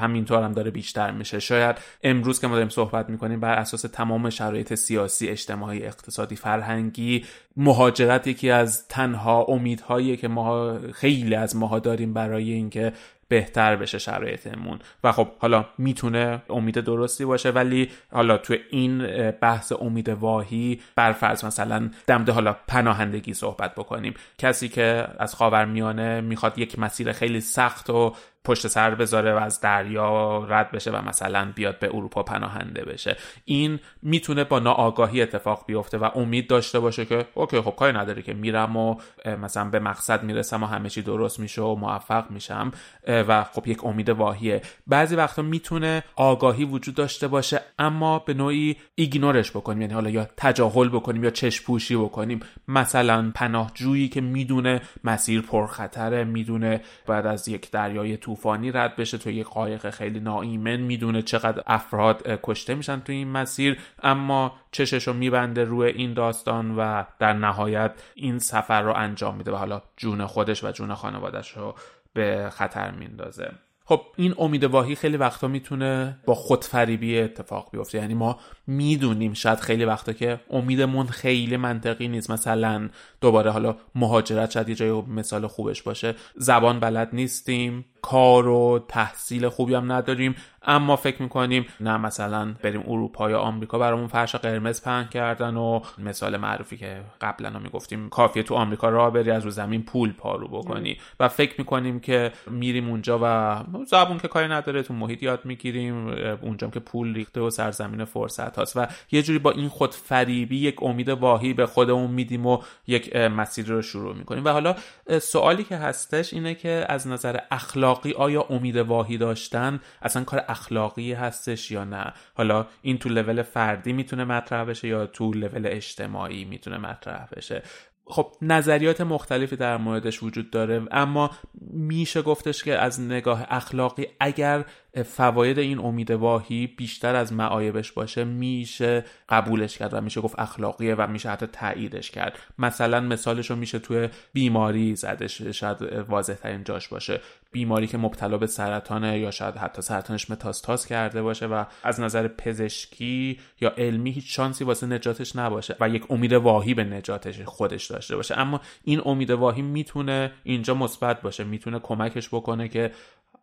همینطور هم داره بیشتر میشه. شاید امروز که ما داریم صحبت میکنیم بر اساس تمام شرایط سیاسی، اجتماعی، اقتصادی، فرهنگی، مهاجرت یکی از تنها امیدهایی که ما خیلی از ماها داریم برای اینکه بهتر بشه شرایطمون. و خب حالا میتونه امید درستی باشه، ولی حالا تو این بحث امید واهی برفرض مثلا دمده حالا پناهندگی صحبت بکنیم، کسی که از خاورمیانه میخواد یک مسیر خیلی سخت و پشت سر بذاره و از دریا رد بشه و مثلا بیاد به اروپا پناهنده بشه، این میتونه با ناآگاهی اتفاق بیفته و امید داشته باشه که اوکی خب کاری نداره که میرم و مثلا به مقصد میرسم و همه چی درست میشه و موفق میشم و خب یک امید واهیه. بعضی وقتا میتونه آگاهی وجود داشته باشه اما به نوعی ایگنورش بکنیم، یعنی حالا یا تجاهل بکنیم یا چشم‌پوشی بکنیم. مثلا پناهجویی که میدونه مسیر پرخطره، میدونه بعد از یک دریای تو طوفانی رد بشه توی یک قایق خیلی ناایمن، میدونه چقدر افراد کشته میشن توی این مسیر، اما چششو میبنده روی این داستان و در نهایت این سفر رو انجام میده و حالا جون خودش و جون خانواده‌اش رو به خطر میندازه. خب این امید واهی خیلی وقتا میتونه با خودفریبی اتفاق بیفته، یعنی ما میدونیم شاید خیلی وقتا که امیدمون خیلی منطقی نیست. مثلا دوباره حالا مهاجرت شاید یه جای مثال خوبش باشه، زبان بلد نیستیم، کار و تحصیل خوبی هم نداریم، اما فکر میکنیم نه مثلا بریم اروپا یا آمریکا برامون فرش قرمز پهن کردن و مثال معروفی که قبلا هم میگفتیم کافیه تو آمریکا راه بری از رو زمین پول پارو بکنی و فکر میکنیم که میریم اونجا و زبون که کاری نداره، تو محیط یاد میگیریم، اونجام که پول ریخته و سرزمین فرصت هاست و یه جوری با این خود فریبی یک امید واهی به خودمون میدیم و یک مسیر رو شروع میکنیم. و حالا سوالی که هستش اینه که از نظر اخلاقی آیا امید واهی داشتن اصلا کار اخلاقی هستش یا نه؟ حالا این تو لول فردی میتونه مطرح بشه یا تو لول اجتماعی میتونه مطرح بشه. خب نظریات مختلفی در موردش وجود داره، اما میشه گفتش که از نگاه اخلاقی اگر فواید این امید واهی بیشتر از معایبش باشه میشه قبولش کرد و میشه گفت اخلاقیه و میشه حتی تاییدش کرد. مثلا مثالشو میشه توی بیماری زدش، شاید واضح ترین جاش باشه، بیماری که مبتلا به سرطانه یا شاید حتی سرطانش متاستاز کرده باشه و از نظر پزشکی یا علمی هیچ شانسی واسه نجاتش نباشه و یک امید واهی به نجاتش خودش داشته باشه، اما این امید واهی میتونه اینجا مثبت باشه، میتونه کمکش بکنه که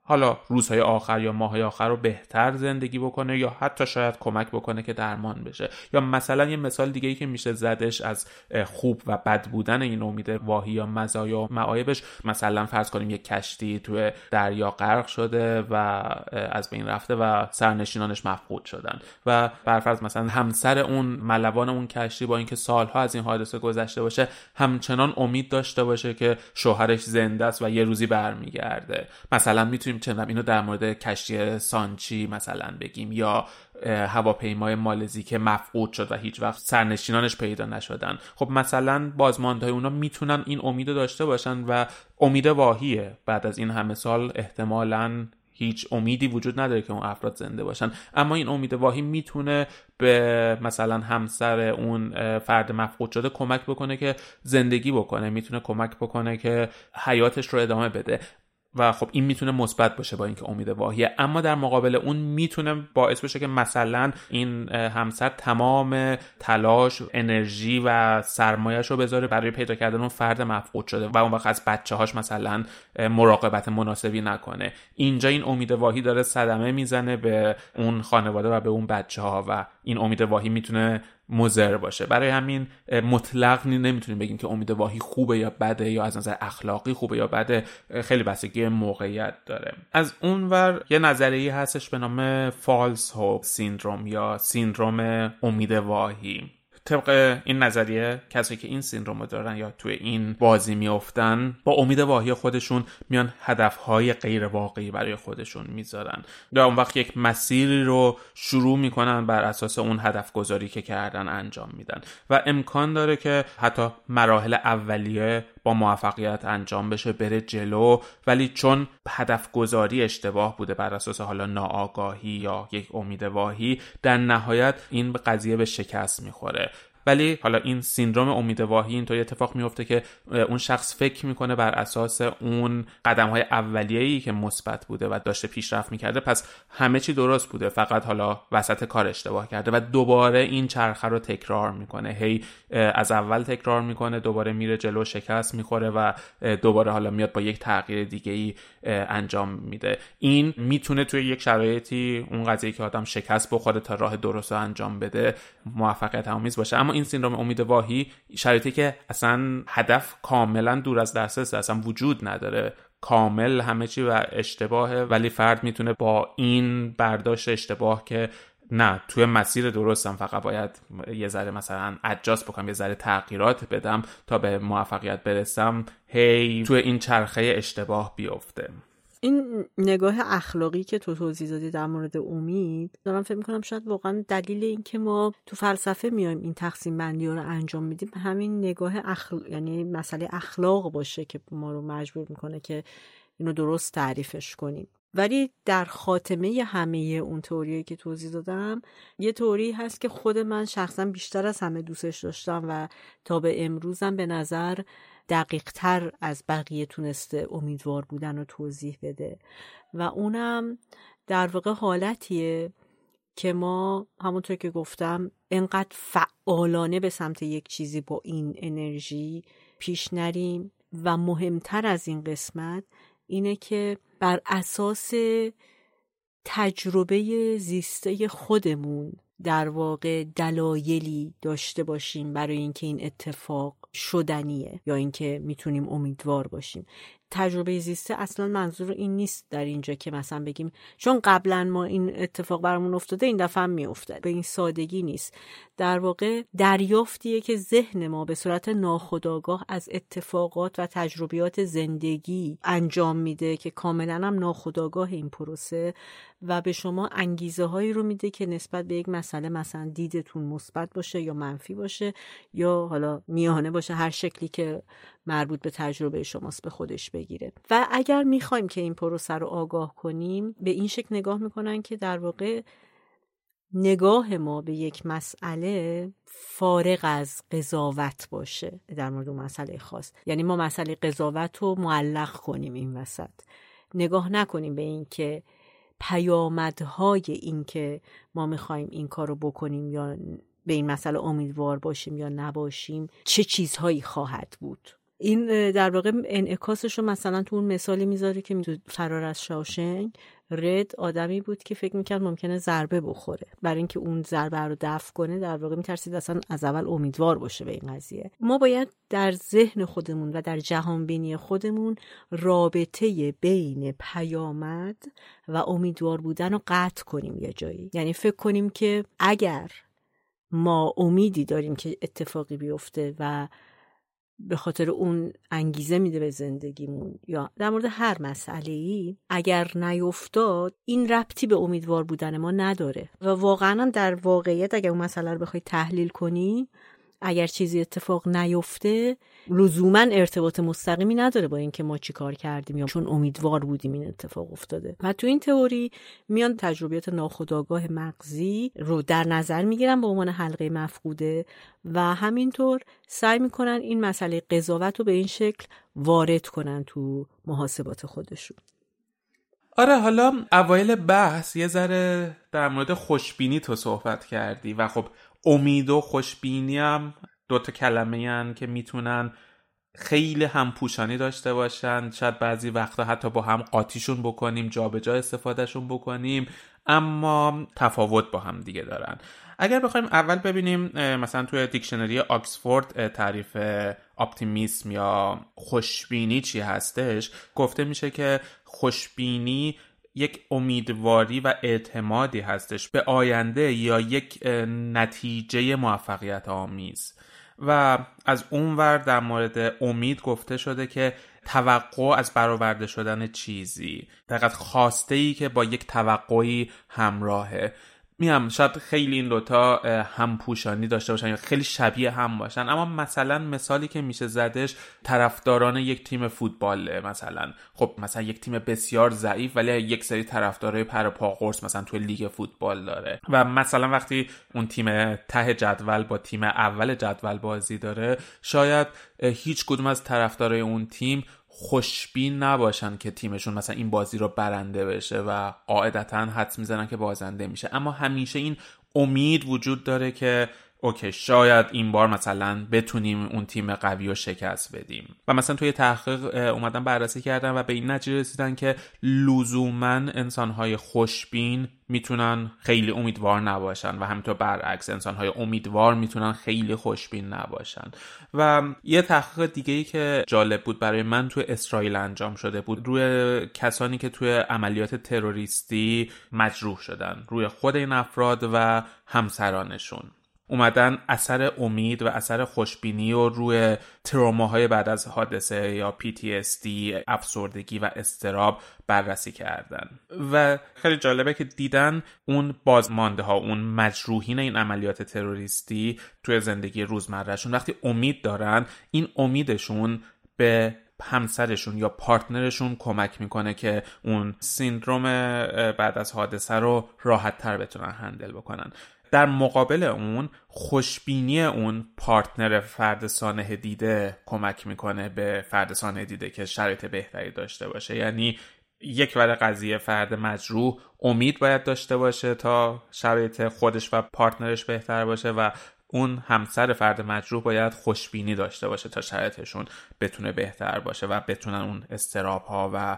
حالا روزهای آخر یا ماههای آخر رو بهتر زندگی بکنه یا حتی شاید کمک بکنه که درمان بشه. یا مثلا یه مثال دیگه ای که میشه زدش از خوب و بد بودن این امید واهی یا مزایا و معایبش، مثلا فرض کنیم یک کشتی توی دریا غرق شده و از بین رفته و سرنشینانش مفقود شدن و برفرض مثلا همسر اون ملوان اون کشتی با اینکه سالها از این حادثه گذشته باشه همچنان امید داشته باشه که شوهرش زنده است و یه روزی برمیگرده. مثلا میتونیم چندم اینو در مورد کشتی سانچی مثلا بگیم، یا هواپیمای مالزی که مفقود شد و هیچ وقت سرنشینانش پیدا نشدن. خب مثلا بازماندهای اونا میتونن این امیدو داشته باشن و امید واهیه، بعد از این همه سال احتمالاً هیچ امیدی وجود نداره که اون افراد زنده باشن، اما این امید واهی میتونه به مثلا همسر اون فرد مفقود شده کمک بکنه که زندگی بکنه، میتونه کمک بکنه که حیاتش رو ادامه بده. و خب این میتونه مثبت باشه با اینکه امید واهیه، اما در مقابل اون میتونه باعث بشه که مثلا این همسر تمام تلاش، انرژی و سرمایه‌شو بذاره برای پیدا کردن اون فرد مفقود شده و اون وقت از بچه‌هاش مثلا مراقبت مناسبی نکنه. اینجا این امید واهی داره صدمه میزنه به اون خانواده و به اون بچه‌ها و این امید واهی میتونه مضر باشه. برای همین مطلق نمیتونیم بگیم که امیدواهی خوبه یا بده یا از نظر اخلاقی خوبه یا بده، خیلی بستگی موقعیت داره. از اونور یه نظریه‌ای هستش به نام فالس هوپ سیندروم یا سیندروم امیدواهی. طبق این نظریه کسایی که این سیندروم دارن یا توی این بازی میافتن با امید واهی خودشون میان هدفهای غیر واقعی برای خودشون میذارن و اون وقت یک مسیری رو شروع میکنن بر اساس اون هدف گذاری که کردن انجام میدن و امکان داره که حتی مراحل اولیه با موفقیت انجام بشه، بره جلو، ولی چون هدف گذاری اشتباه بوده بر اساس حالا ناآگاهی یا یک امید واهی، در نهایت این قضیه به شکست میخوره. ولی حالا این سیندروم امیدواهی اینطوری اتفاق میفته که اون شخص فکر میکنه بر اساس اون قدم‌های اولیه‌ای که مثبت بوده و داشته پیشرفت میکرده پس همه چی درست بوده، فقط حالا وسط کار اشتباه کرده و دوباره این چرخه رو تکرار میکنه، هی از اول تکرار میکنه، دوباره میره جلو، شکست میخوره و دوباره حالا میاد با یک تغییر دیگه‌ای انجام میده. این میتونه توی یک شرایطی اون قضیه که آدم شکست بخوره تا راه درست رو انجام بده موفقیت آمیز باشه، اما این سیندروم امیدواهی شرایطی که اصلا هدف کاملا دور از دسترس، اصلا وجود نداره، کامل همه چی و اشتباهه، ولی فرد میتونه با این برداشت اشتباه که نه توی مسیر درستم، فقط باید یه ذره مثلا ادجاست بکنم، یه ذره تغییرات بدم تا به موفقیت برسم، هی توی این چرخه اشتباه بیفته. این نگاه اخلاقی که تو توضیح دادی در مورد امید، دارم فکر می‌کنم شاید واقعا دلیل این که ما تو فلسفه میایم این تقسیم بندی‌ها رو انجام میدیم همین نگاه اخلاق، یعنی مسئله اخلاق باشه که ما رو مجبور میکنه که اینو درست تعریفش کنیم. ولی در خاتمه همه اون تئوریایی که توضیح دادم یه تئوری هست که خود من شخصا بیشتر از همه دوستش داشتم و تا به امروزم به نظر دقیق‌تر از بقیه تونسته امیدوار بودن رو توضیح بده و اونم در واقع حالتیه که ما همونطور که گفتم انقدر فعالانه به سمت یک چیزی با این انرژی پیش نریم و مهمتر از این قسمت اینه که بر اساس تجربه زیسته خودمون در واقع دلایلی داشته باشیم برای اینکه این اتفاق شدنیه یا اینکه میتونیم امیدوار باشیم. تجربه زیسته اصلا منظور این نیست در اینجا که مثلا بگیم چون قبلا ما این اتفاق برامون افتاده این دفعه هم میفته، به این سادگی نیست. در واقع دریافتیه که ذهن ما به صورت ناخودآگاه از اتفاقات و تجربیات زندگی انجام میده که کاملا هم ناخودآگاه این پروسه و به شما انگیزه هایی رو میده که نسبت به یک مسئله مثلا دیدتون مثبت باشه یا منفی باشه یا حالا میانه باشه، هر شکلی که مربوط به تجربه شماست به خودش بگیره. و اگر میخوایم که این پروسه رو آگاه کنیم به این شکل نگاه میکنن که در واقع نگاه ما به یک مسئله فارغ از قضاوت باشه در مورد اون مسئله خاص، یعنی ما مسئله قضاوت رو معلق کنیم این وسط، نگاه نکنیم به این که پیامدهای این که ما میخوایم این کار رو بکنیم یا به این مسئله امیدوار باشیم یا نباشیم چه چیزهایی خواهد بود. این در واقع انعکاسش رو مثلا تو اون مثالی میذاره که فرار از شاوشنگ رد آدمی بود که فکر میکرد ممکنه ضربه بخوره، برای اینکه اون ضربه رو دفع کنه در واقع میترسید اصلا از اول امیدوار باشه به این قضیه. ما باید در ذهن خودمون و در جهانبینی خودمون رابطه بین پیامد و امیدوار بودن رو قطع کنیم یه جایی، یعنی فکر کنیم که اگر ما امیدی داریم که اتفاقی بیفته و به خاطر اون انگیزه میده به زندگیمون یا در مورد هر مسئله‌ای، اگر نیفتاد این ربطی به امیدوار بودن ما نداره و واقعا در واقعیت اگر اون مسئله رو بخوای تحلیل کنی اگر چیزی اتفاق نیفته لزوما ارتباط مستقیمی نداره با اینکه ما چی کار کردیم یا چون امیدوار بودیم این اتفاق افتاده. و تو این تئوری میان تجربیات ناخودآگاه مغزی رو در نظر میگیرن به عنوان حلقه مفقوده و همینطور سعی میکنن این مسئله قضاوت رو به این شکل وارد کنن تو محاسبات خودشون. آره حالا اوایل بحث یه ذره در مورد خوشبینی تو صحبت کردی و خب امید و خوشبینی هم دوتا کلمه هن که میتونن خیلی همپوشانی داشته باشن، شاید بعضی وقتا حتی با هم قاطیشون بکنیم، جا به جا استفادهشون بکنیم، اما تفاوت با هم دیگه دارن. اگر بخوایم اول ببینیم مثلا توی دیکشنری آکسفورد تعریف اپتیمیسم یا خوشبینی چی هستش، گفته میشه که خوشبینی یک امیدواری و اعتمادی هستش به آینده یا یک نتیجه موفقیت آمیز. و از اونور در مورد امید گفته شده که توقع از برآورده شدن چیزی، دقیقاً خواسته‌ای که با یک توقعی همراهه. میام شاید خیلی این دوتا همپوشانی داشته باشن یا خیلی شبیه هم باشن، اما مثلا مثالی که میشه زدش طرفداران یک تیم فوتباله. مثلا خب مثلا یک تیم بسیار ضعیف ولی یک سری طرفدارای پر و پا قرص مثلا توی لیگ فوتبال داره و مثلا وقتی اون تیم ته جدول با تیم اول جدول بازی داره، شاید هیچ کدوم از طرفدارای اون تیم خوشبین نباشن که تیمشون مثلا این بازی رو برنده بشه و قاعدتاً حدس میزنن که بازنده میشه، اما همیشه این امید وجود داره که اوکی شاید این بار مثلا بتونیم اون تیم قوی رو شکست بدیم. و مثلا توی تحقیق اومدن بررسی کردن و به این نتیجه رسیدن که لزوماً انسان‌های خوشبین میتونن خیلی امیدوار نباشن و همینطور برعکس انسان‌های امیدوار میتونن خیلی خوشبین نباشن. و یه تحقیق دیگه‌ای که جالب بود برای من توی اسرائیل انجام شده بود روی کسانی که توی عملیات تروریستی مجروح شدن، روی خود این افراد و همسرانشون. اومدن اثر امید و اثر خوشبینی و روی تروماهای بعد از حادثه یا پی تی اس دی، افسردگی و اضطراب بررسی کردن و خیلی جالبه که دیدن اون بازمانده ها، اون مجروحین این عملیات تروریستی توی زندگی روزمرهشون وقتی امید دارن، این امیدشون به همسرشون یا پارتنرشون کمک میکنه که اون سیندروم بعد از حادثه رو راحت تر بتونن هندل بکنن. در مقابل اون خوشبینی اون پارتنر فرد سانحه دیده کمک میکنه به فرد سانحه دیده که شرایط بهتری داشته باشه. یعنی یک ور قضیه فرد مجروح امید باید داشته باشه تا شرایط خودش و پارتنرش بهتر باشه و اون همسر فرد مجروح باید خوشبینی داشته باشه تا شرایطشون بتونه بهتر باشه و بتونن اون اضطراب ها و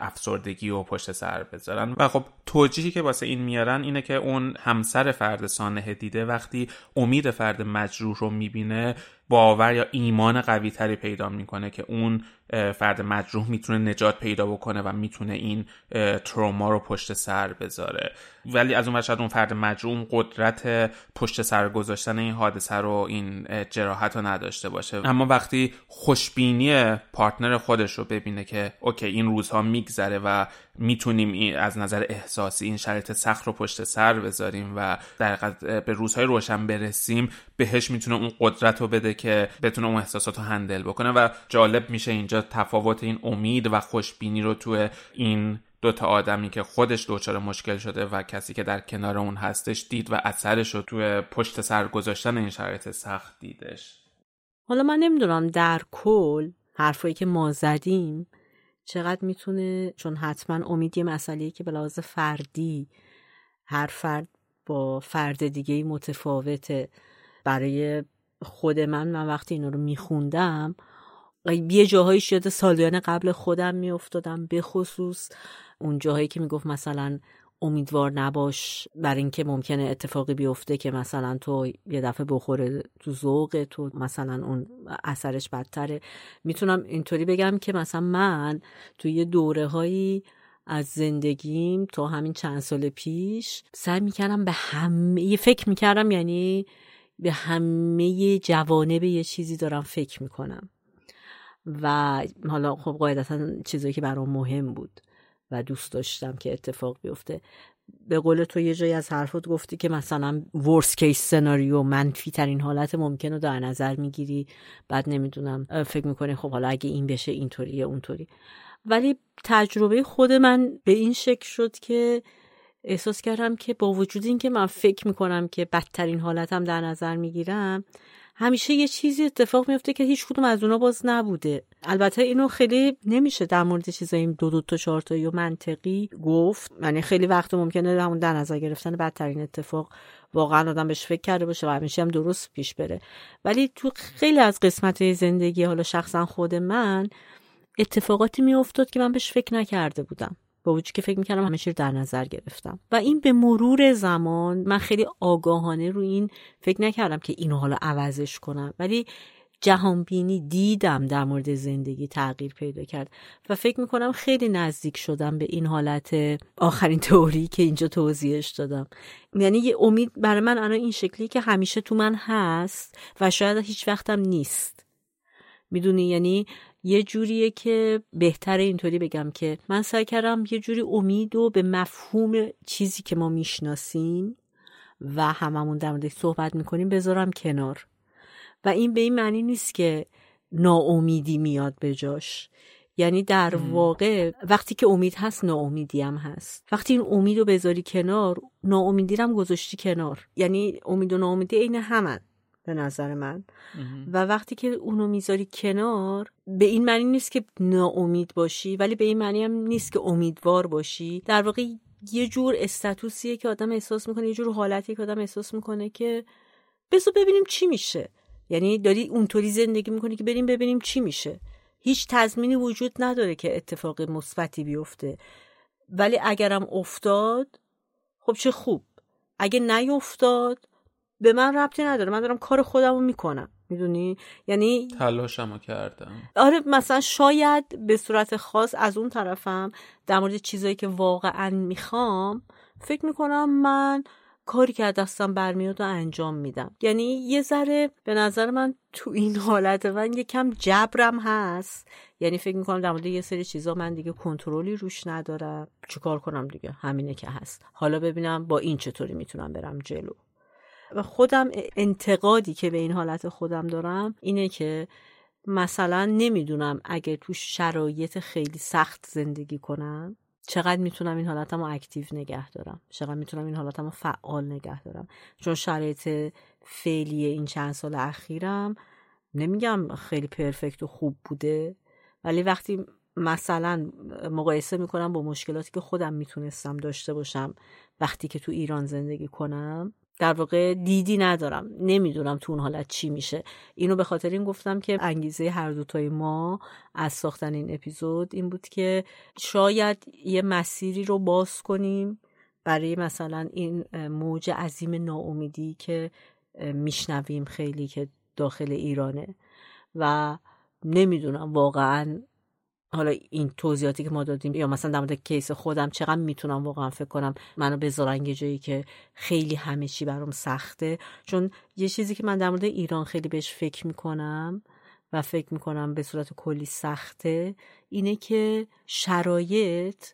افسردگی رو پشت سر بذارن. و خب توجیهی که واسه این میارن اینه که اون همسر فرد سانحه دیده وقتی امید فرد مجروح رو میبینه، باور یا ایمان قوی تری پیدا میکنه که اون فرد مجروح میتونه نجات پیدا بکنه و میتونه این تروما رو پشت سر بذاره. ولی از اون ور شاید اون فرد مجروح قدرت پشت سر گذاشتن این حادثه رو، این جراحت رو نداشته باشه، اما وقتی خوشبینی پارتنر خودش رو ببینه که اوکی این روزها میگذره و میتونیم از نظر احساسی این شرایط سخت رو پشت سر بذاریم و در واقع به روزهای روشن برسیم، بهش میتونه اون قدرت رو بده که بتونه اون احساسات رو هندل بکنه. و جالب میشه اینجا تفاوت این امید و خوشبینی رو توی این دوتا آدمی که خودش دوچار مشکل شده و کسی که در کنار اون هستش دید و اثرش رو توی پشت سر گذاشتن این شرایط سخت دیدش. حالا من نمیدونم در کل حرفایی که ما زدیم چقدر میتونه، چون حتما امید یه مسئله‌ای که به لحاظ فردی هر فرد با فرد دیگه‌ای متفاوته. برای خود من من وقتی این رو میخوندم یه جاهایش یاد سالیان قبل خودم میافتادم، به خصوص اون جاهایی که میگفت مثلا امیدوار نباش بر این که ممکنه اتفاقی بیفته که مثلا تو یه دفعه بخوره تو ذوق تو، مثلا اون اثرش بدتره. میتونم اینطوری بگم که مثلا من تو یه دوره هایی از زندگیم تا همین چند سال پیش سعی میکردم به همه فکر میکردم، یعنی به همه جوانب یه چیزی دارم فکر میکنم و حالا خب قاعدتا چیزایی که برام مهم بود و دوست داشتم که اتفاق بیفته. به قول تو یه جایی از حرفت گفتی که مثلا ورست کیس سناریو، منفی ترین حالت ممکن رو در نظر میگیری، بعد نمیدونم فکر میکنی خب حالا اگه این بشه اینطوری یا اونطوری. ولی تجربه خود من به این شکل شد که احساس کردم که با وجود این که من فکر میکنم که بدترین حالتم در نظر میگیرم، همیشه یه چیزی اتفاق میفته که هیچ کدوم از اونا باز نبوده. البته اینو خیلی نمیشه در مورد چیزای این دو دو تا چهار تا یا منطقی گفت، یعنی خیلی وقت ممکنه همون در نظر گرفتن بدترین اتفاق واقعا آدم بهش فکر کرده باشه و همیشه هم درست پیش بره. ولی تو خیلی از قسمت‌های زندگی، حالا شخصا خود من، اتفاقاتی میافتاد که من بهش فکر نکرده بودم، با وجود که فکر میکردم همه چی رو در نظر گرفتم. و این به مرور زمان، من خیلی آگاهانه رو این فکر نکردم که اینو حالا عوضش کنم، ولی جهانبینی دیدم در مورد زندگی تغییر پیدا کرد و فکر میکنم خیلی نزدیک شدم به این حالت آخرین تئوری که اینجا توضیحش دادم. یعنی یه امید برای من الان این شکلی که همیشه تو من هست و شاید هیچ وقتم نیست، میدونی؟ یعنی یه جوریه که بهتر اینطوری بگم که من سعی کردم یه جوری امیدو به مفهوم چیزی که ما میشناسیم و هممون در موردش صحبت میکنیم بذارم کنار. و این به این معنی نیست که ناامیدی میاد به جاش، یعنی در واقع وقتی که امید هست ناامیدی هم هست. وقتی این امیدو بذاری کنار، ناامیدی رو هم گذاشتی کنار، یعنی امید و ناامیدی عین همن به نظر من. و وقتی که اونو میذاری کنار، به این معنی نیست که ناامید باشی، ولی به این معنی هم نیست که امیدوار باشی. در واقع یه جور استاتوسیه که آدم احساس میکنه، یه جور حالتیه که آدم احساس میکنه که بذار ببینیم چی میشه. یعنی داری اونطوری زندگی میکنی که بریم ببینیم چی میشه. هیچ تضمینی وجود نداره که اتفاق مثبتی بیفته، ولی اگرم افتاد خب چه خوب، اگه نیافتاد به من ربطی نداره، من دارم کار خودمو میکنم، میدونی؟ یعنی تلاشمو کردم. آره، مثلا شاید به صورت خاص از اون طرفم در مورد چیزایی که واقعا میخوام فکر میکنم من کاری که دستم برمیاد و انجام میدم. یعنی یه ذره به نظر من تو این حالت من یه کم جبرم هست، یعنی فکر میکنم در مورد یه سری چیزا من دیگه کنترلی روش ندارم، چیکار کنم دیگه، همینه که هست، حالا ببینم با این چطوری میتونم برم جلو. و خودم انتقادی که به این حالت خودم دارم اینه که مثلا نمیدونم اگه تو شرایط خیلی سخت زندگی کنم چقدر میتونم این حالتم رو اکتیو نگه دارم، چقدر میتونم این حالتم رو فعال نگه دارم. چون شرایط فعلی این چند سال اخیرم نمیگم خیلی پرفکت و خوب بوده، ولی وقتی مثلا مقایسه میکنم با مشکلاتی که خودم میتونستم داشته باشم وقتی که تو ایران زندگی کنم، در واقع دیدی ندارم، نمیدونم تو اون حالت چی میشه. اینو به خاطر این گفتم که انگیزه هر دوتای ما از ساختن این اپیزود این بود که شاید یه مسیری رو باز کنیم برای مثلا این موج عظیم ناامیدی که میشنویم خیلی که داخل ایرانه. و نمیدونم واقعاً حالا این توضیحاتی که ما دادیم یا مثلا در مورد کیس خودم چقدر میتونم واقعا فکر کنم منو بذارن یه جایی که خیلی همه چی برام سخته. چون یه چیزی که من در مورد ایران خیلی بهش فکر میکنم و فکر میکنم به صورت کلی سخته اینه که شرایط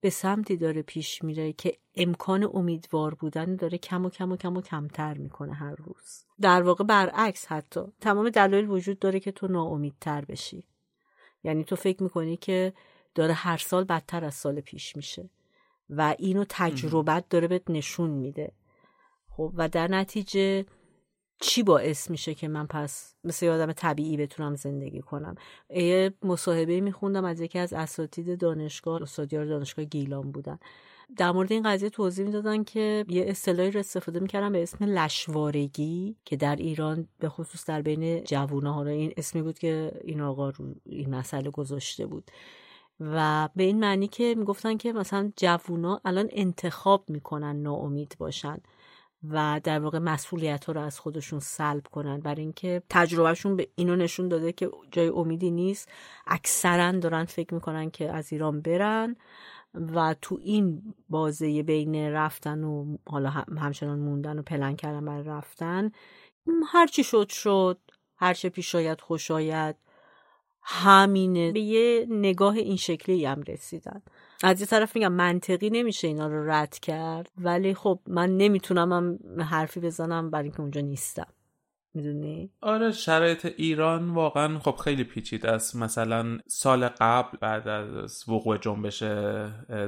به سمتی داره پیش میره که امکان امیدوار بودن داره کم و کم و کم و کمتر میکنه هر روز. در واقع برعکس، حتی تمام دلایل وجود داره که تو ناامیدتر بشی. یعنی تو فکر میکنی که داره هر سال بدتر از سال پیش میشه و اینو تجربت داره بهت نشون میده. خب و در نتیجه چی باعث میشه که من پس مثل یه آدم طبیعی بتونم زندگی کنم؟ یه مصاحبه میخوندم از یکی از اساتید دانشگاه، استادیار دانشگاه گیلان بودن، در مورد این قضیه توضیح میدادن که یه اصطلاحی رو استفاده میکردن به اسم لشوارگی که در ایران به خصوص در بین جوون‌ها این اسمی بود که این آقا رو این مسئله گذاشته بود و به این معنی که میگفتن که مثلا جوونا الان انتخاب میکنن ناامید باشن و در واقع مسئولیت‌ها رو از خودشون سلب کنن، برای اینکه تجربهشون به اینو نشون داده که جای امیدی نیست. اکثرا دارن فکر میکنن که از ایران برن و تو این بازه بین رفتن و حالا همچنان موندن و پلن کردن برای رفتن، هر چی شد شد، هر چه پیش آید خوش آید، همینه. به یه نگاه این شکلی هم رسیدن. از یه طرف میگم منطقی نمیشه اینا رو رد کرد، ولی خب من نمیتونم هم حرفی بزنم برای اینکه اونجا نیستم، میدونی؟ آره، شرایط ایران واقعا خب خیلی پیچیده است. مثلا سال قبل بعد از وقوع جنبش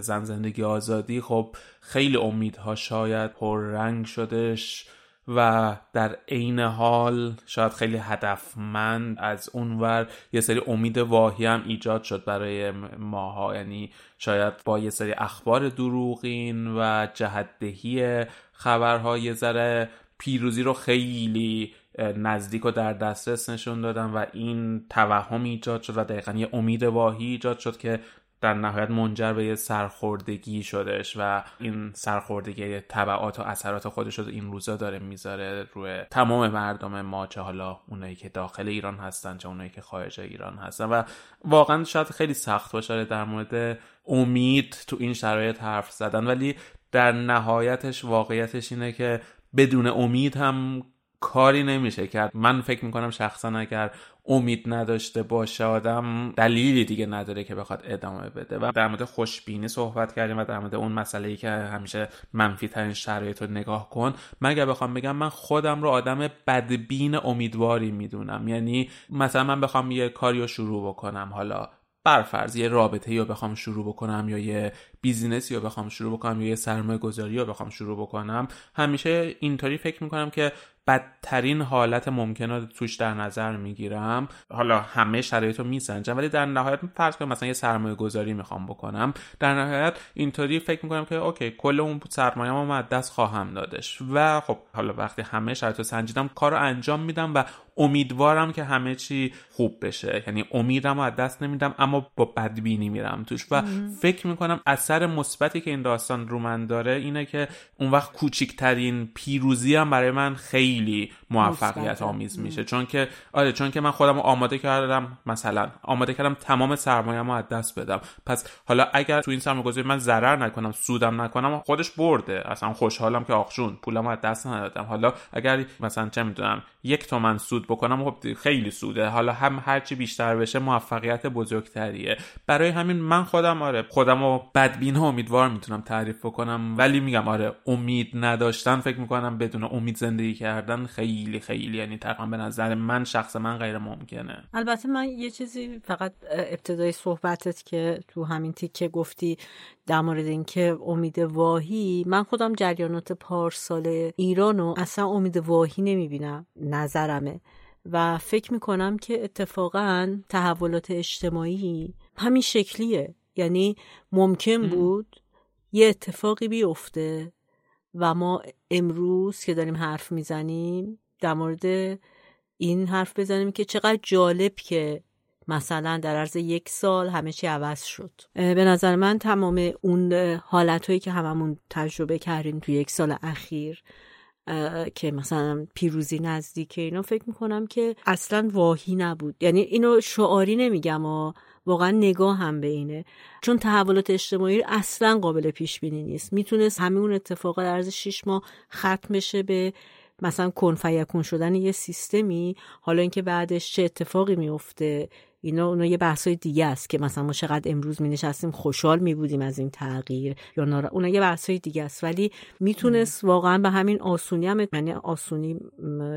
زن زندگی آزادی خب خیلی امیدها شاید پررنگ شدش و در عین حال شاید خیلی هدفمند از اونور یه سری امید واهی هم ایجاد شد برای ماها، یعنی شاید با یه سری اخبار دروغین و جهت‌دهی خبرها یه ذره پیروزی رو خیلی نزدیک و در دسترس نشون دادن و این توهم ایجاد شد و دقیقاً یه امید واهی ایجاد شد که در نهایت منجر به یه سرخوردگی شدش و این سرخوردگی تبعات و اثرات خودش رو این روزا داره میذاره روی تمام مردم ما، چه حالا اونایی که داخل ایران هستن چه اونایی که خارج ایران هستن. و واقعا شاید خیلی سخت باشه در مورد امید تو این شرایط حرف زدن، ولی در نهایتش واقعیتش اینه که بدون امید هم کاری نمیشه کرد. من فکر میکنم شخصا اگر امید نداشته باشه آدم دلیلی دیگه نداره که بخواد ادامه بده. و در مورد خوشبینی صحبت کردیم و در مورد اون مسئله‌ای که همیشه منفی ترین شرایط رو نگاه کن. من اگر بخوام بگم من خودم رو آدم بدبین امیدواری میدونم، یعنی مثلا من بخوام یه کاری رو شروع بکنم، حالا بر فرض یه رابطه‌ای رو بخوام شروع بکنم یا یه بیزینسی رو بخوام شروع بکنم یا یه سرمایه‌گذاری رو بخوام شروع بکنم، همیشه اینطوری فکر میکنم که بدترین حالت ممکن رو توش در نظر میگیرم. حالا همه شرایط رو میسنجم ولی در نهایت فرض کنم مثلا یه سرمایه گذاری میخوام بکنم، در نهایت اینطوری فکر میکنم که اوکی کل اون سرمایه هم از دست خواهم دادش و خب حالا وقتی همه شرایط رو سنجیدم کار رو انجام میدم و امیدوارم که همه چی خوب بشه، یعنی امیدم رو از دست نمیدم اما با بدبینی میرم توش. و مم. فکر میکنم اثر مثبتی که این داستان رو من داره اینه که اون وقت کوچکترین پیروزی هم برای من خیلی خیلی موفقیت آمیز میشه، چون که آره چون که من خودم رو آماده کردم، مثلا آماده کردم تمام سرمایه‌مو از دست بدم، پس حالا اگر تو این سرمایه‌گذاری من ضرر نکنم سودم نکنم خودش برده، اصلا خوشحالم که آخشون پولمو از دست ندادم. حالا اگر مثلا چه میدونم یک تومن سود بکنم خب خیلی سوده، حالا هم هرچی بیشتر بشه موفقیت بزرگتریه. برای همین من خودم آره خودمو بدبین و امیدوار میتونم تعریف بکنم، ولی میگم آره امید نداشتن فکر میکنم بدون امید زندگی کرد خیلی خیلی یعنی تقریبا به نظر من شخص من غیر ممکنه. البته من یه چیزی فقط ابتدای صحبتت که تو همین تیکه گفتی در مورد اینکه امید واهی، من خودم جریانات پارسال ایرانو اصلا امید واهی نمیبینم، نظرمه و فکر میکنم که اتفاقا تحولات اجتماعی همین شکلیه، یعنی ممکن بود یه اتفاقی بیفته و ما امروز که داریم حرف میزنیم در مورد این حرف بزنیم که چقدر جالب که مثلا در عرض یک سال همه چی عوض شد. به نظر من تمام اون حالتهایی که هممون تجربه کردیم تو یک سال اخیر که مثلا پیروزی نزدیکه، اینا فکر میکنم که اصلا واهی نبود. یعنی اینو شعاری نمیگم و واقعا نگاه هم به اینه، چون تحولات اجتماعی اصلا قابل پیش بینی نیست. میتونست همه اون اتفاقا در عرض شش ماه ختم بشه به مثلا کن فیکون شدن یه سیستمی. حالا اینکه بعدش چه اتفاقی میفته اینا اونا یه بحثای دیگه است که مثلا ما چقدر امروز مینشستیم خوشحال میبودیم از این تغییر یا نارا، اونا یه بحثای دیگه است. ولی میتونست واقعا به همین آسونی هم، یعنی آسونی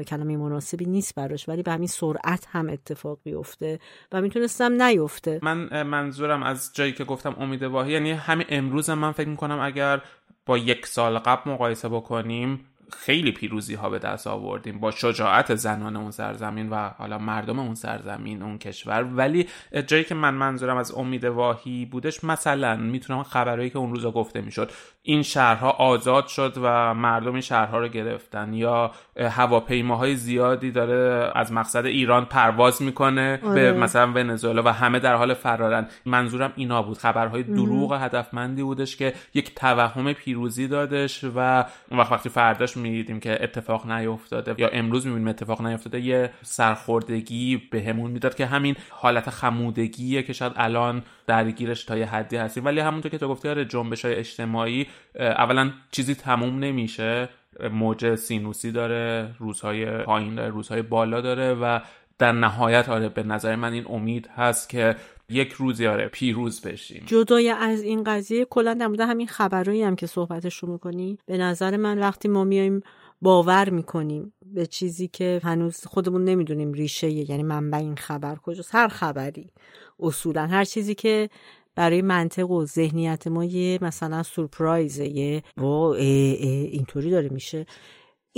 کلمه مناسبی نیست براش، ولی به همین سرعت هم اتفاق بیفته و میتونستم نیفته. من منظورم از جایی که گفتم امید واهی، یعنی همین امروز هم من فکر میکنم اگر با یک سال قبل مقایسه بکنیم خیلی پیروزی ها به دست آوردیم با شجاعت زنان اون سرزمین و حالا مردم اون سرزمین اون کشور. ولی جایی که من منظورم از امید واهی بودش، مثلا میتونم خبرایی که اون روزا گفته میشد این شهرها آزاد شد و مردم این شهرها رو گرفتن، یا هواپیماهای زیادی داره از مقصد ایران پرواز میکنه آه. به مثلا ونزوئلا و همه در حال فرارن. منظورم اینا بود، خبرهای دروغ هدفمندی بودش که یک توهم پیروزی دادش و اون وقت وقتی فرداش می‌دیدیم که اتفاق نیفتاده یا امروز می‌بینیم اتفاق نیفتاده یه سرخوردگی بهمون میداد که همین حالت خمودگیه که شاید الان درگیرش تا یه حدی هستیم. ولی همونطور که تو گفتی آره جنبش‌های اجتماعی اولا چیزی تموم نمیشه، موج سینوسی داره، روزهای پایین داره، روزهای بالا داره و در نهایت آره به نظر من این امید هست که یک روزی آره پیروز بشیم. جدای از این قضیه کلا در مورد همین خبرایی هم که صحبتش رو میکنی، به نظر من وقتی ما میایم باور میکنیم به چیزی که هنوز خودمون نمیدونیم ریشه یه، یعنی منبع این خبر کجاست، هر خبری اصولا هر چیزی که برای منطق و ذهنیت ما یه مثلا سورپرایزه، یه با اینطوری داره میشه،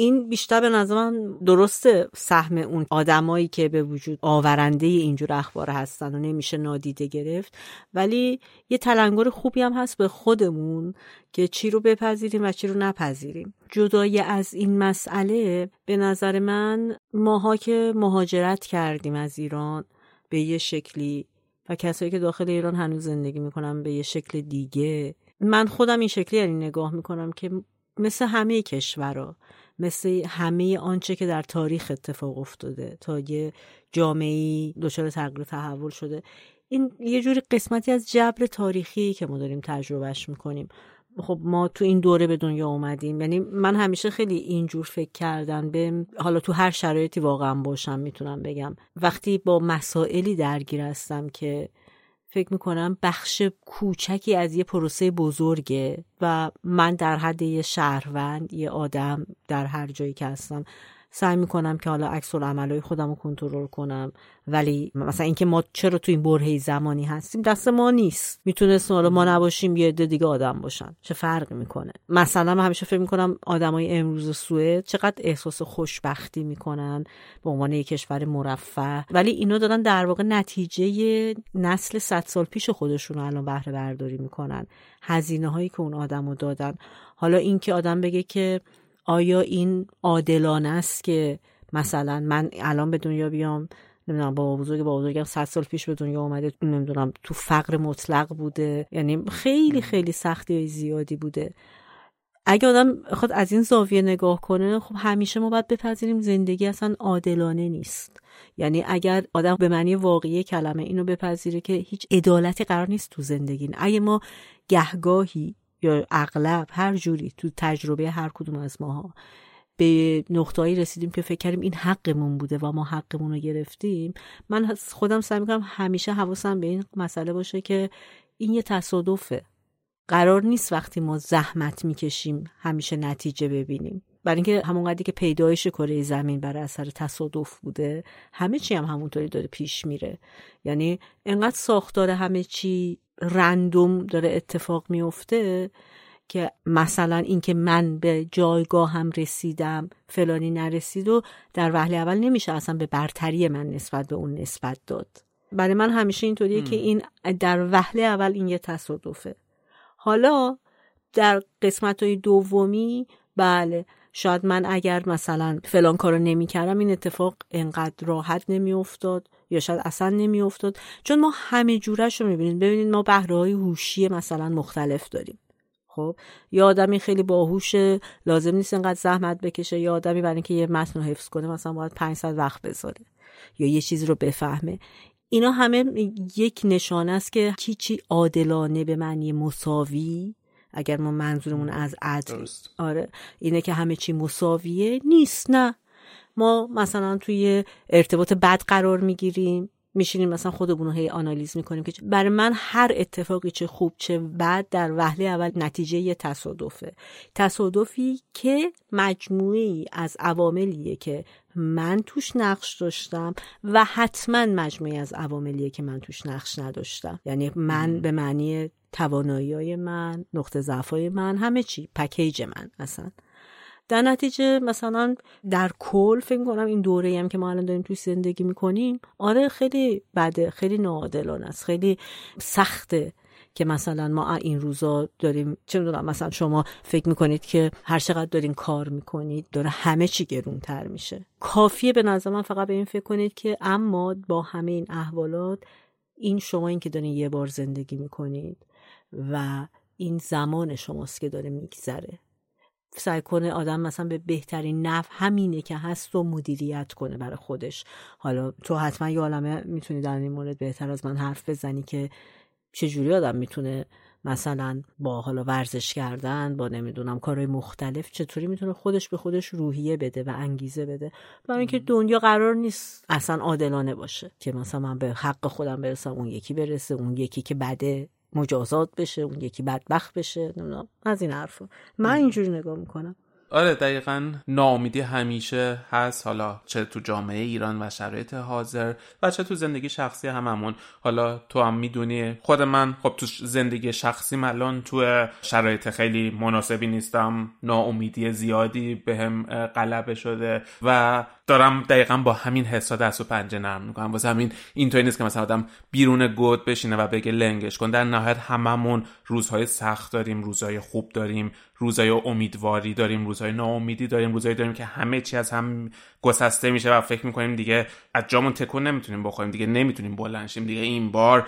این بیشتر به نظر من درسته، سهم اون آدمایی که به وجود آورنده اینجور اخبار هستن و نمیشه نادیده گرفت، ولی یه تلنگر خوبی هم هست به خودمون که چی رو بپذیریم و چی رو نپذیریم. جدای از این مسئله به نظر من ماها که مهاجرت کردیم از ایران به یه شکلی و کسایی که داخل ایران هنوز زندگی میکنن به یه شکل دیگه، من خودم این شکلی یعنی نگاه میکنم که مثل همه کشورها، مثل همه آنچه که در تاریخ اتفاق افتاده تا یه جامعه‌ای دچار تغییر و تحول شده، این یه جوری قسمتی از جبر تاریخی که ما داریم تجربهش میکنیم. خب ما تو این دوره به دنیا اومدیم، یعنی من همیشه خیلی اینجور فکر کردن به، حالا تو هر شرایطی واقعا باشم میتونم بگم، وقتی با مسائلی درگیر هستم که فکر میکنم بخش کوچکی از یه پروسه بزرگه و من در حد یه شهروند، یه آدم در هر جایی که هستم سعی میکنم که حالا عکس العملای خودم رو کنترل کنم، ولی مثلا اینکه ما چرا تو این برهه زمانی هستیم دست ما نیست، میتونستیم حالا ما نباشیم یه عده دیگه آدم باشن، چه فرقی میکنه. مثلا من همیشه فکر میکنم آدمای امروز سوئد چقدر احساس خوشبختی میکنن به عنوان یک کشور مرفه، ولی اینا دارن در واقع نتیجه نسل صد سال پیش خودشون رو الان بهره برداری میکنن، هزینه هایی که اون آدمو دادن. حالا اینکه آدم بگه که آیا این عادلانه است که مثلا من الان به دنیا بیام، نمیدونم بابا بزرگ بابا بزرگم صد سال پیش به دنیا اومده، نمیدونم تو فقر مطلق بوده، یعنی خیلی خیلی سختی زیادی بوده. اگه آدم خود از این زاویه نگاه کنه، خب همیشه ما باید بپذیریم زندگی اصلا عادلانه نیست. یعنی اگر آدم به معنی واقعی کلمه اینو بپذیره که هیچ عدالتی قرار نیست تو زندگی، اگه ما گهگاهی یا اغلب هر جوری تو تجربه هر کدوم از ماها به نقطه‌ای رسیدیم که فکر کردیم این حقمون بوده و ما حقمون رو گرفتیم، من خودم سعی می‌کنم همیشه حواسم به این مسئله باشه که این یه تصادفه، قرار نیست وقتی ما زحمت می‌کشیم همیشه نتیجه ببینیم، برای اینکه همونقدری که پیدایش کره زمین برای اثر تصادف بوده، همه چی هم همونطوری داره پیش میره. یعنی انقدر ساختار همه چی رندوم داره اتفاق میفته که مثلا اینکه من به جایگاهم رسیدم فلانی نرسید و در وهله اول نمیشه اصلا به برتری من نسبت به اون نسبت داد. برای من همیشه اینطوریه که این در وهله اول این یه تصادفه. حالا در قسمت‌های دومی بله شاید من اگر مثلا فلان کارو نمی‌کردم این اتفاق انقدر راحت نمی‌افتاد یا شاید اصلا نمی افتاد، چون ما همه جورش رو میبینیم. ببینید ما بهره‌های هوشی مثلا مختلف داریم، خب یا آدمی خیلی باهوشه لازم نیست انقدر زحمت بکشه، یا آدمی برای اینکه یه متن رو حفظ کنه مثلا باید پانصد وقت بذاره یا یه چیز رو بفهمه. اینا همه یک نشانه است که کی چی عادلانه به معنی مساوی، اگر ما منظورمون از عدل آره اینه که همه چی مساویه، نیست. نه ما مثلا توی ارتباط بد قرار میگیریم، میشینیم مثلا خودمون رو هی آنالیز میکنیم که برای من هر اتفاقی چه خوب چه بد در وهله اول نتیجه یه تصادفه، تصادفی که مجموعی از عواملیه که من توش نقش داشتم و حتما مجموعی از عواملیه که من توش نقش نداشتم. یعنی من به معنی توانایی‌های من، نقطه ضعف‌های من، همه چی، پکیج من اصلا. در نتیجه مثلا در کل فکر کنم این دوره‌ای هم که ما الان داریم توی زندگی میکنیم آره خیلی بده، خیلی ناعادلانه است، خیلی سخته که مثلا ما این روزا داریم چه میدونم مثلا شما فکر میکنید که هر چقدر دارین کار میکنید داره همه چی گرونتر میشه. کافیه به نظر من فقط به این فکر کنید که اما با همه این احوالات این شما این که دارین یه بار زندگی میکنید و این زمان شماست که داره میگذره، سعی کنه آدم مثلا به بهترین نحو همینه که هست و مدیریت کنه برای خودش. حالا تو حتما یه عالمه میتونی در این مورد بهتر از من حرف بزنی که چجوری آدم میتونه مثلا با حالا ورزش کردن، با نمیدونم کارهای مختلف، چطوری میتونه خودش به خودش روحیه بده و انگیزه بده، برای اینکه دنیا قرار نیست اصلا عادلانه باشه که مثلا من به حق خودم برسم اون یکی برسه، اون یکی که بده مجازات بشه، اون یکی بدبخت بشه، نمیدونم از این حرفا. من اینجوری نگاه میکنم. آره دقیقاً ناامیدی همیشه هست، حالا چه تو جامعه ایران و شرایط حاضر و چه تو زندگی شخصی هممون. حالا تو هم میدونی خود من خب تو زندگی شخصیم الان تو شرایط خیلی مناسبی نیستم، ناامیدی زیادی بهم غلبه شده و دارم دقیقاً با همین حسا دست و پنجه نرم میکنم. واسه همین اینطوری نیست که مثلا آدم بیرون گود بشینه و بگه لنگش کن. در نهایت هممون روزهای سخت داریم، روزهای خوب داریم، روزهای امیدواری داریم، روزهای ناامیدی داریم، روزهایی داریم که همه چی از هم گسسته میشه و فکر میکنیم دیگه از جامون تکون نمیتونیم بخوریم، دیگه نمیتونیم بلند شیم، دیگه این بار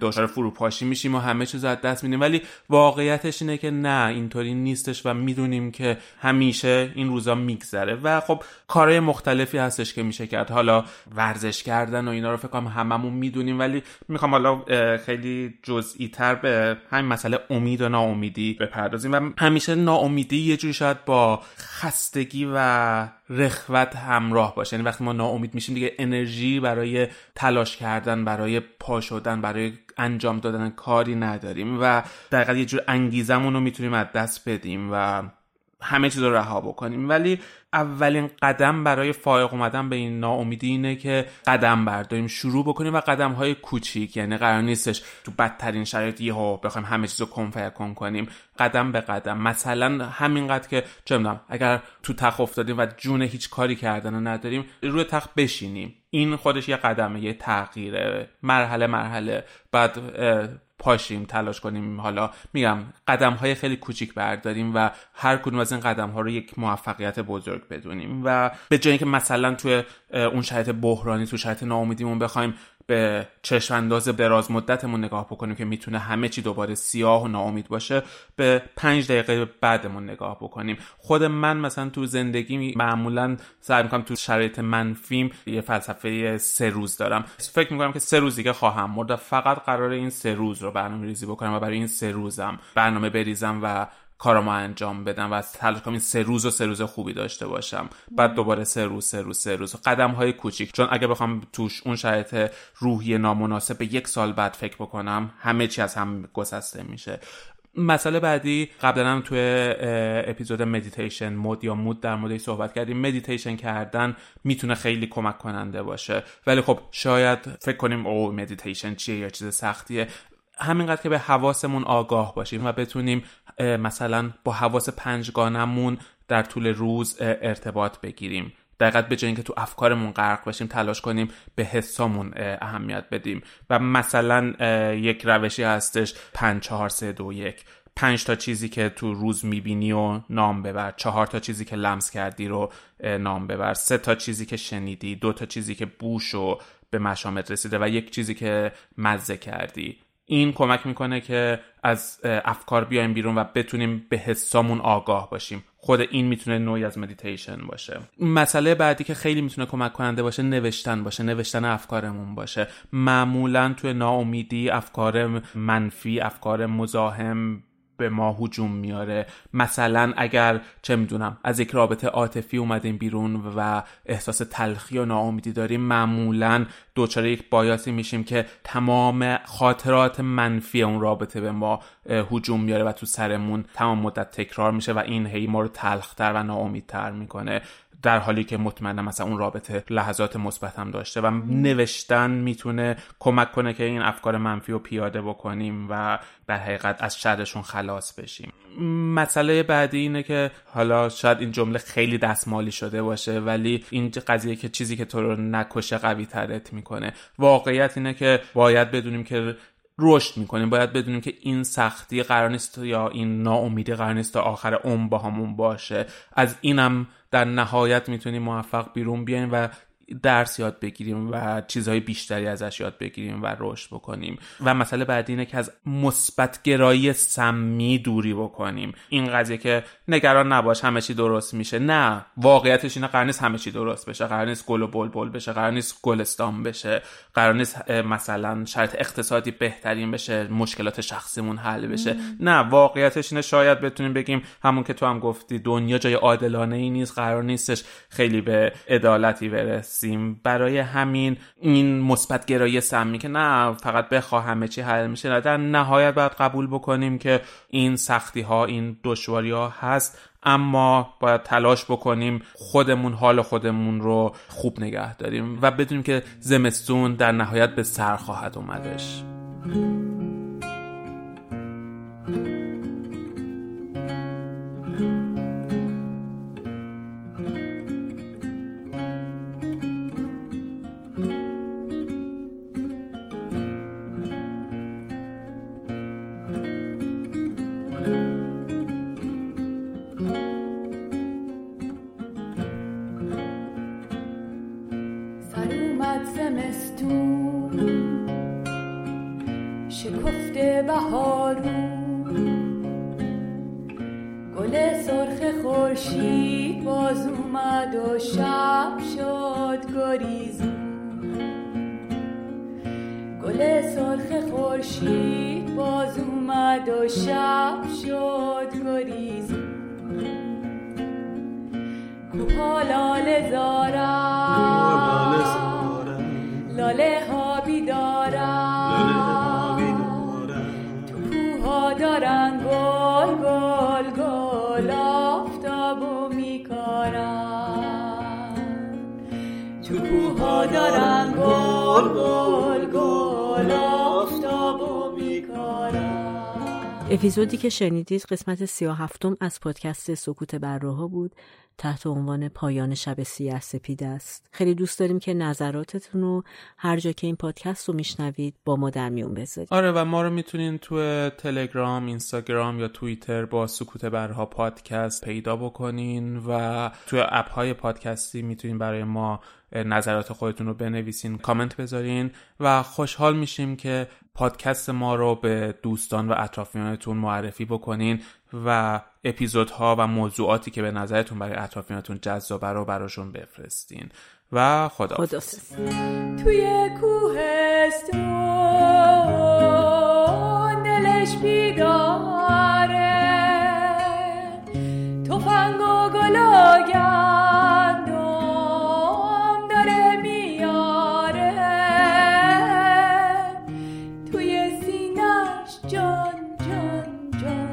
دچار فروپاشی میشیم و همه چیز از دست میدیم. ولی واقعیتش اینه که نه، اینطوری نیستش و میدونیم که همیشه این روزا میگذره و خب کارهای مختلفی هستش که میشه کرد. حالا ورزش کردن و اینا رو فکر کنم هممون میدونیم، ولی میخوام حالا خیلی جزئی تر به همین مسئله امید و ناامیدی بپردازیم. و همیشه ناامیدی یه جوری شاید با خستگی و رخوت همراه باشه، یعنی وقتی ما ناامید میشیم دیگه انرژی برای تلاش کردن، برای پا شدن، برای انجام دادن کاری نداریم و دقیقاً یه جور انگیزمون رو میتونیم از دست بدیم و همه چیز رو رها بکنیم. ولی اولین قدم برای فائق اومدن به این ناامیدی اینه که قدم برداریم، شروع بکنیم و قدم‌های کوچیک، یعنی قرار نیستش تو بدترین شرایط یهو بخوایم همه چیزو کن فیکون کنیم. قدم به قدم، مثلا همینقدر که چه می‌دونم اگر تو تخت افتادیم و جون هیچ کاری کردن رو نداریم روی تخت بشینیم، این خودش یه قدمه، یه تغییره. مرحله مرحله بعد پاشیم، تلاش کنیم، حالا میگم قدم‌های خیلی کوچیک برداریم و هر کدوم از این قدم‌ها رو یک موفقیت بزرگ بدونیم و به جایی که مثلا توی اون شرایط بحرانی، تو شرایط ناامیدیمون بخوایم به چشم انداز دراز مدتمون نگاه بکنیم که میتونه همه چی دوباره سیاه و ناامید باشه، به پنج دقیقه بعدمون نگاه بکنیم. خود من مثلا تو زندگی معمولا سعی میکنم تو شرایط منفیم یه فلسفه سه روز دارم، فکر میکنم که سه روز دیگه خواهم مرد، فقط قراره این سه روز رو برنامه ریزی بکنم و برای این سه روزم برنامه بریزم و کارامو انجام بدم و از تلاش کنم این سه روز و سه روز خوبی داشته باشم. بعد دوباره سه روز سه روز سه روز قدم‌های کوچیک، چون اگه بخوام توش اون شرایط روحی نامناسب به یک سال بعد فکر بکنم همه چی از هم گسسته میشه. مسئله بعدی، قبلا هم توی اپیزود مدیتیشن مود یا مود در موردش صحبت کردیم. مدیتیشن کردن میتونه خیلی کمک کننده باشه، ولی خب شاید فکر کنیم او مدیتیشن چیه یا چیز سختیه. همینقدر که به حواسمون آگاه باشیم و بتونیم مثلا با حواس پنجگانمون در طول روز ارتباط بگیریم، دقیقاً به جای اینکه تو افکارمون غرق بشیم تلاش کنیم به حسامون اهمیت بدیم. و مثلا یک روشی هستش پنج چهار سه دو یک، پنج تا چیزی که تو روز میبینی و نام ببر، چهار تا چیزی که لمس کردی رو نام ببر، سه تا چیزی که شنیدی، دو تا چیزی که بوش و به مشامت رسیده و یک چیزی که مزه کردی. این کمک میکنه که از افکار بیایم بیرون و بتونیم به حسامون آگاه باشیم. خود این میتونه نوعی از مدیتیشن باشه. مسئله بعدی که خیلی میتونه کمک کننده باشه نوشتن باشه، نوشتن افکارمون باشه. معمولا توی ناامیدی افکار منفی، افکار مزاحم به ما هجوم میاره. مثلا اگر چه میدونم از یک رابطه عاطفی اومدیم بیرون و احساس تلخی و ناامیدی داریم، معمولا دوچار یک بایاسی میشیم که تمام خاطرات منفی اون رابطه به ما هجوم میاره و تو سرمون تمام مدت تکرار میشه و این هی ما رو تلختر و ناامیدتر میکنه، در حالی که مطمئنم مثلا اون رابطه لحظات مثبت هم داشته. و نوشتن میتونه کمک کنه که این افکار منفی رو پیاده بکنیم و در حقیقت از شرشون خلاص بشیم. مسئله بعدی اینه که حالا شاید این جمله خیلی دستمالی شده باشه، ولی این قضیه که چیزی که تو رو نکشه قوی ترت میکنه، واقعیت اینه که باید بدونیم که رشد میکنیم، باید بدونیم که این سختی قرار نیست یا این ناامیدی قرار نیست تا آخر عمر با همون باشه. از اینم در نهایت میتونیم موفق بیرون بیایم و درس یاد بگیریم و چیزهای بیشتری ازش یاد بگیریم و رشد بکنیم. و مسئله بعدی اینه که از مثبت گرایی سمی دوری بکنیم. این قضیه که نگران نباش همه چی درست میشه، نه، واقعیتش اینه قرار نیست همه چی درست بشه، قرار نیست گل و بلبل بشه، قرار نیست گلستان بشه، قرار نیست مثلا شرط اقتصادی بهترین بشه، مشکلات شخصیمون حل بشه. نه، واقعیتش اینه شاید بتونیم بگیم همون که تو هم گفتی دنیا جای عادلانه ای نیست، قرار نیستش خیلی به عدالتی برسه هستیم. برای همین این مثبت گرایی سمی که نه فقط بخواه همه چی حل میشه، نه در نهایت باید قبول بکنیم که این سختی ها، این دشواری ها هست، اما باید تلاش بکنیم خودمون حال خودمون رو خوب نگه داریم و بدونیم که زمستون در نهایت به سر خواهد اومدش. اپیزودی که شنیدید قسمت سی و هفتم از پادکست سکوت برهها بود تحت عنوان پایان شب سیاه‌سپید است. خیلی دوست داریم که نظراتتون رو هر جا که این پادکست رو میشنوید با ما در میون بذارید. آره، و ما رو میتونین تو تلگرام، اینستاگرام یا توییتر با سکوت برهها پادکست پیدا بکنین و تو اپ‌های پادکستی میتونین برای ما نظرات خودتون رو بنویسین، کامنت بذارین و خوشحال میشیم که پادکست ما رو به دوستان و اطرافیانتون معرفی بکنین و اپیزودها و موضوعاتی که به نظرتون برای اطرافیانتون جذاب رو براشون بفرستین. و خداحافظ. توی کوهستون دلش بیداره، تفنگ و گل و گندم داره میاره، توی سینه‌اش جان جان جان،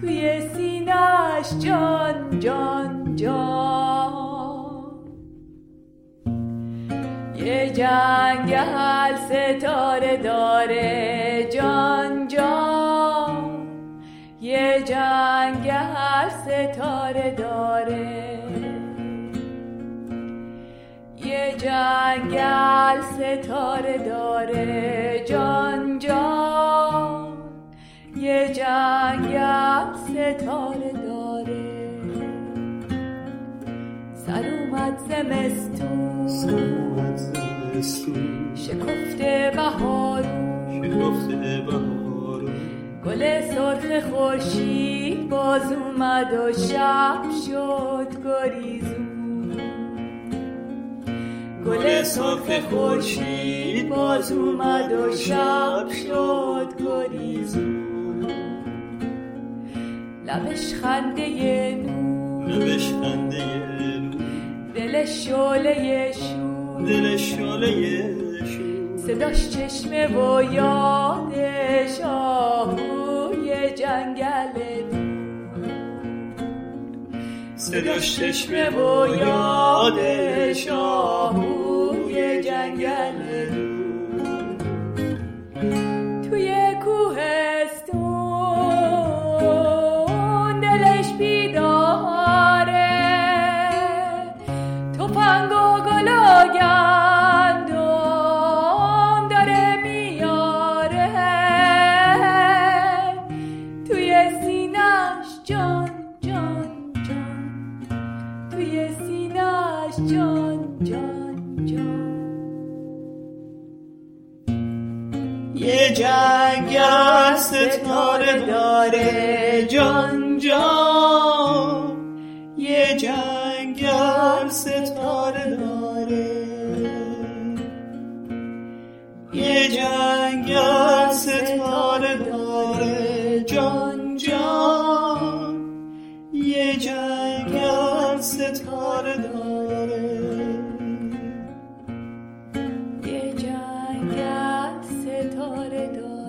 توی سینه‌اش جان جان جان، یه جنگ هر ستاره داره جان جان، یه جنگ هر ستاره داره، یه جنگ هر ستاره داره جان جان، یه جنگ هر ستاره داره. سر اومد زمستون، سر اومد زمستون، شکفته بهارون، شکفته بهارون، گل سرخ خورشید باز اومد و شب شد گریزون، گل سرخ خورشید باز اومد و شب شد گریزون، لبش خنده نور، لبش خنده نور، دلش شعله شور، دلش شعله شور، صداش چشمه و یادش آهوی جنگل دور، صداش چشمه و یادش آهوی جنگل دور. توی کوهستون دلش بیداره، تفنگ و گل و گندم جان جان جان، یه جنگ هر ستاره داره جان جان، یه جنگ هر ستاره داره، یه جنگ هر ستاره داره جان جان، یه جنگ هر ستاره داره. دار.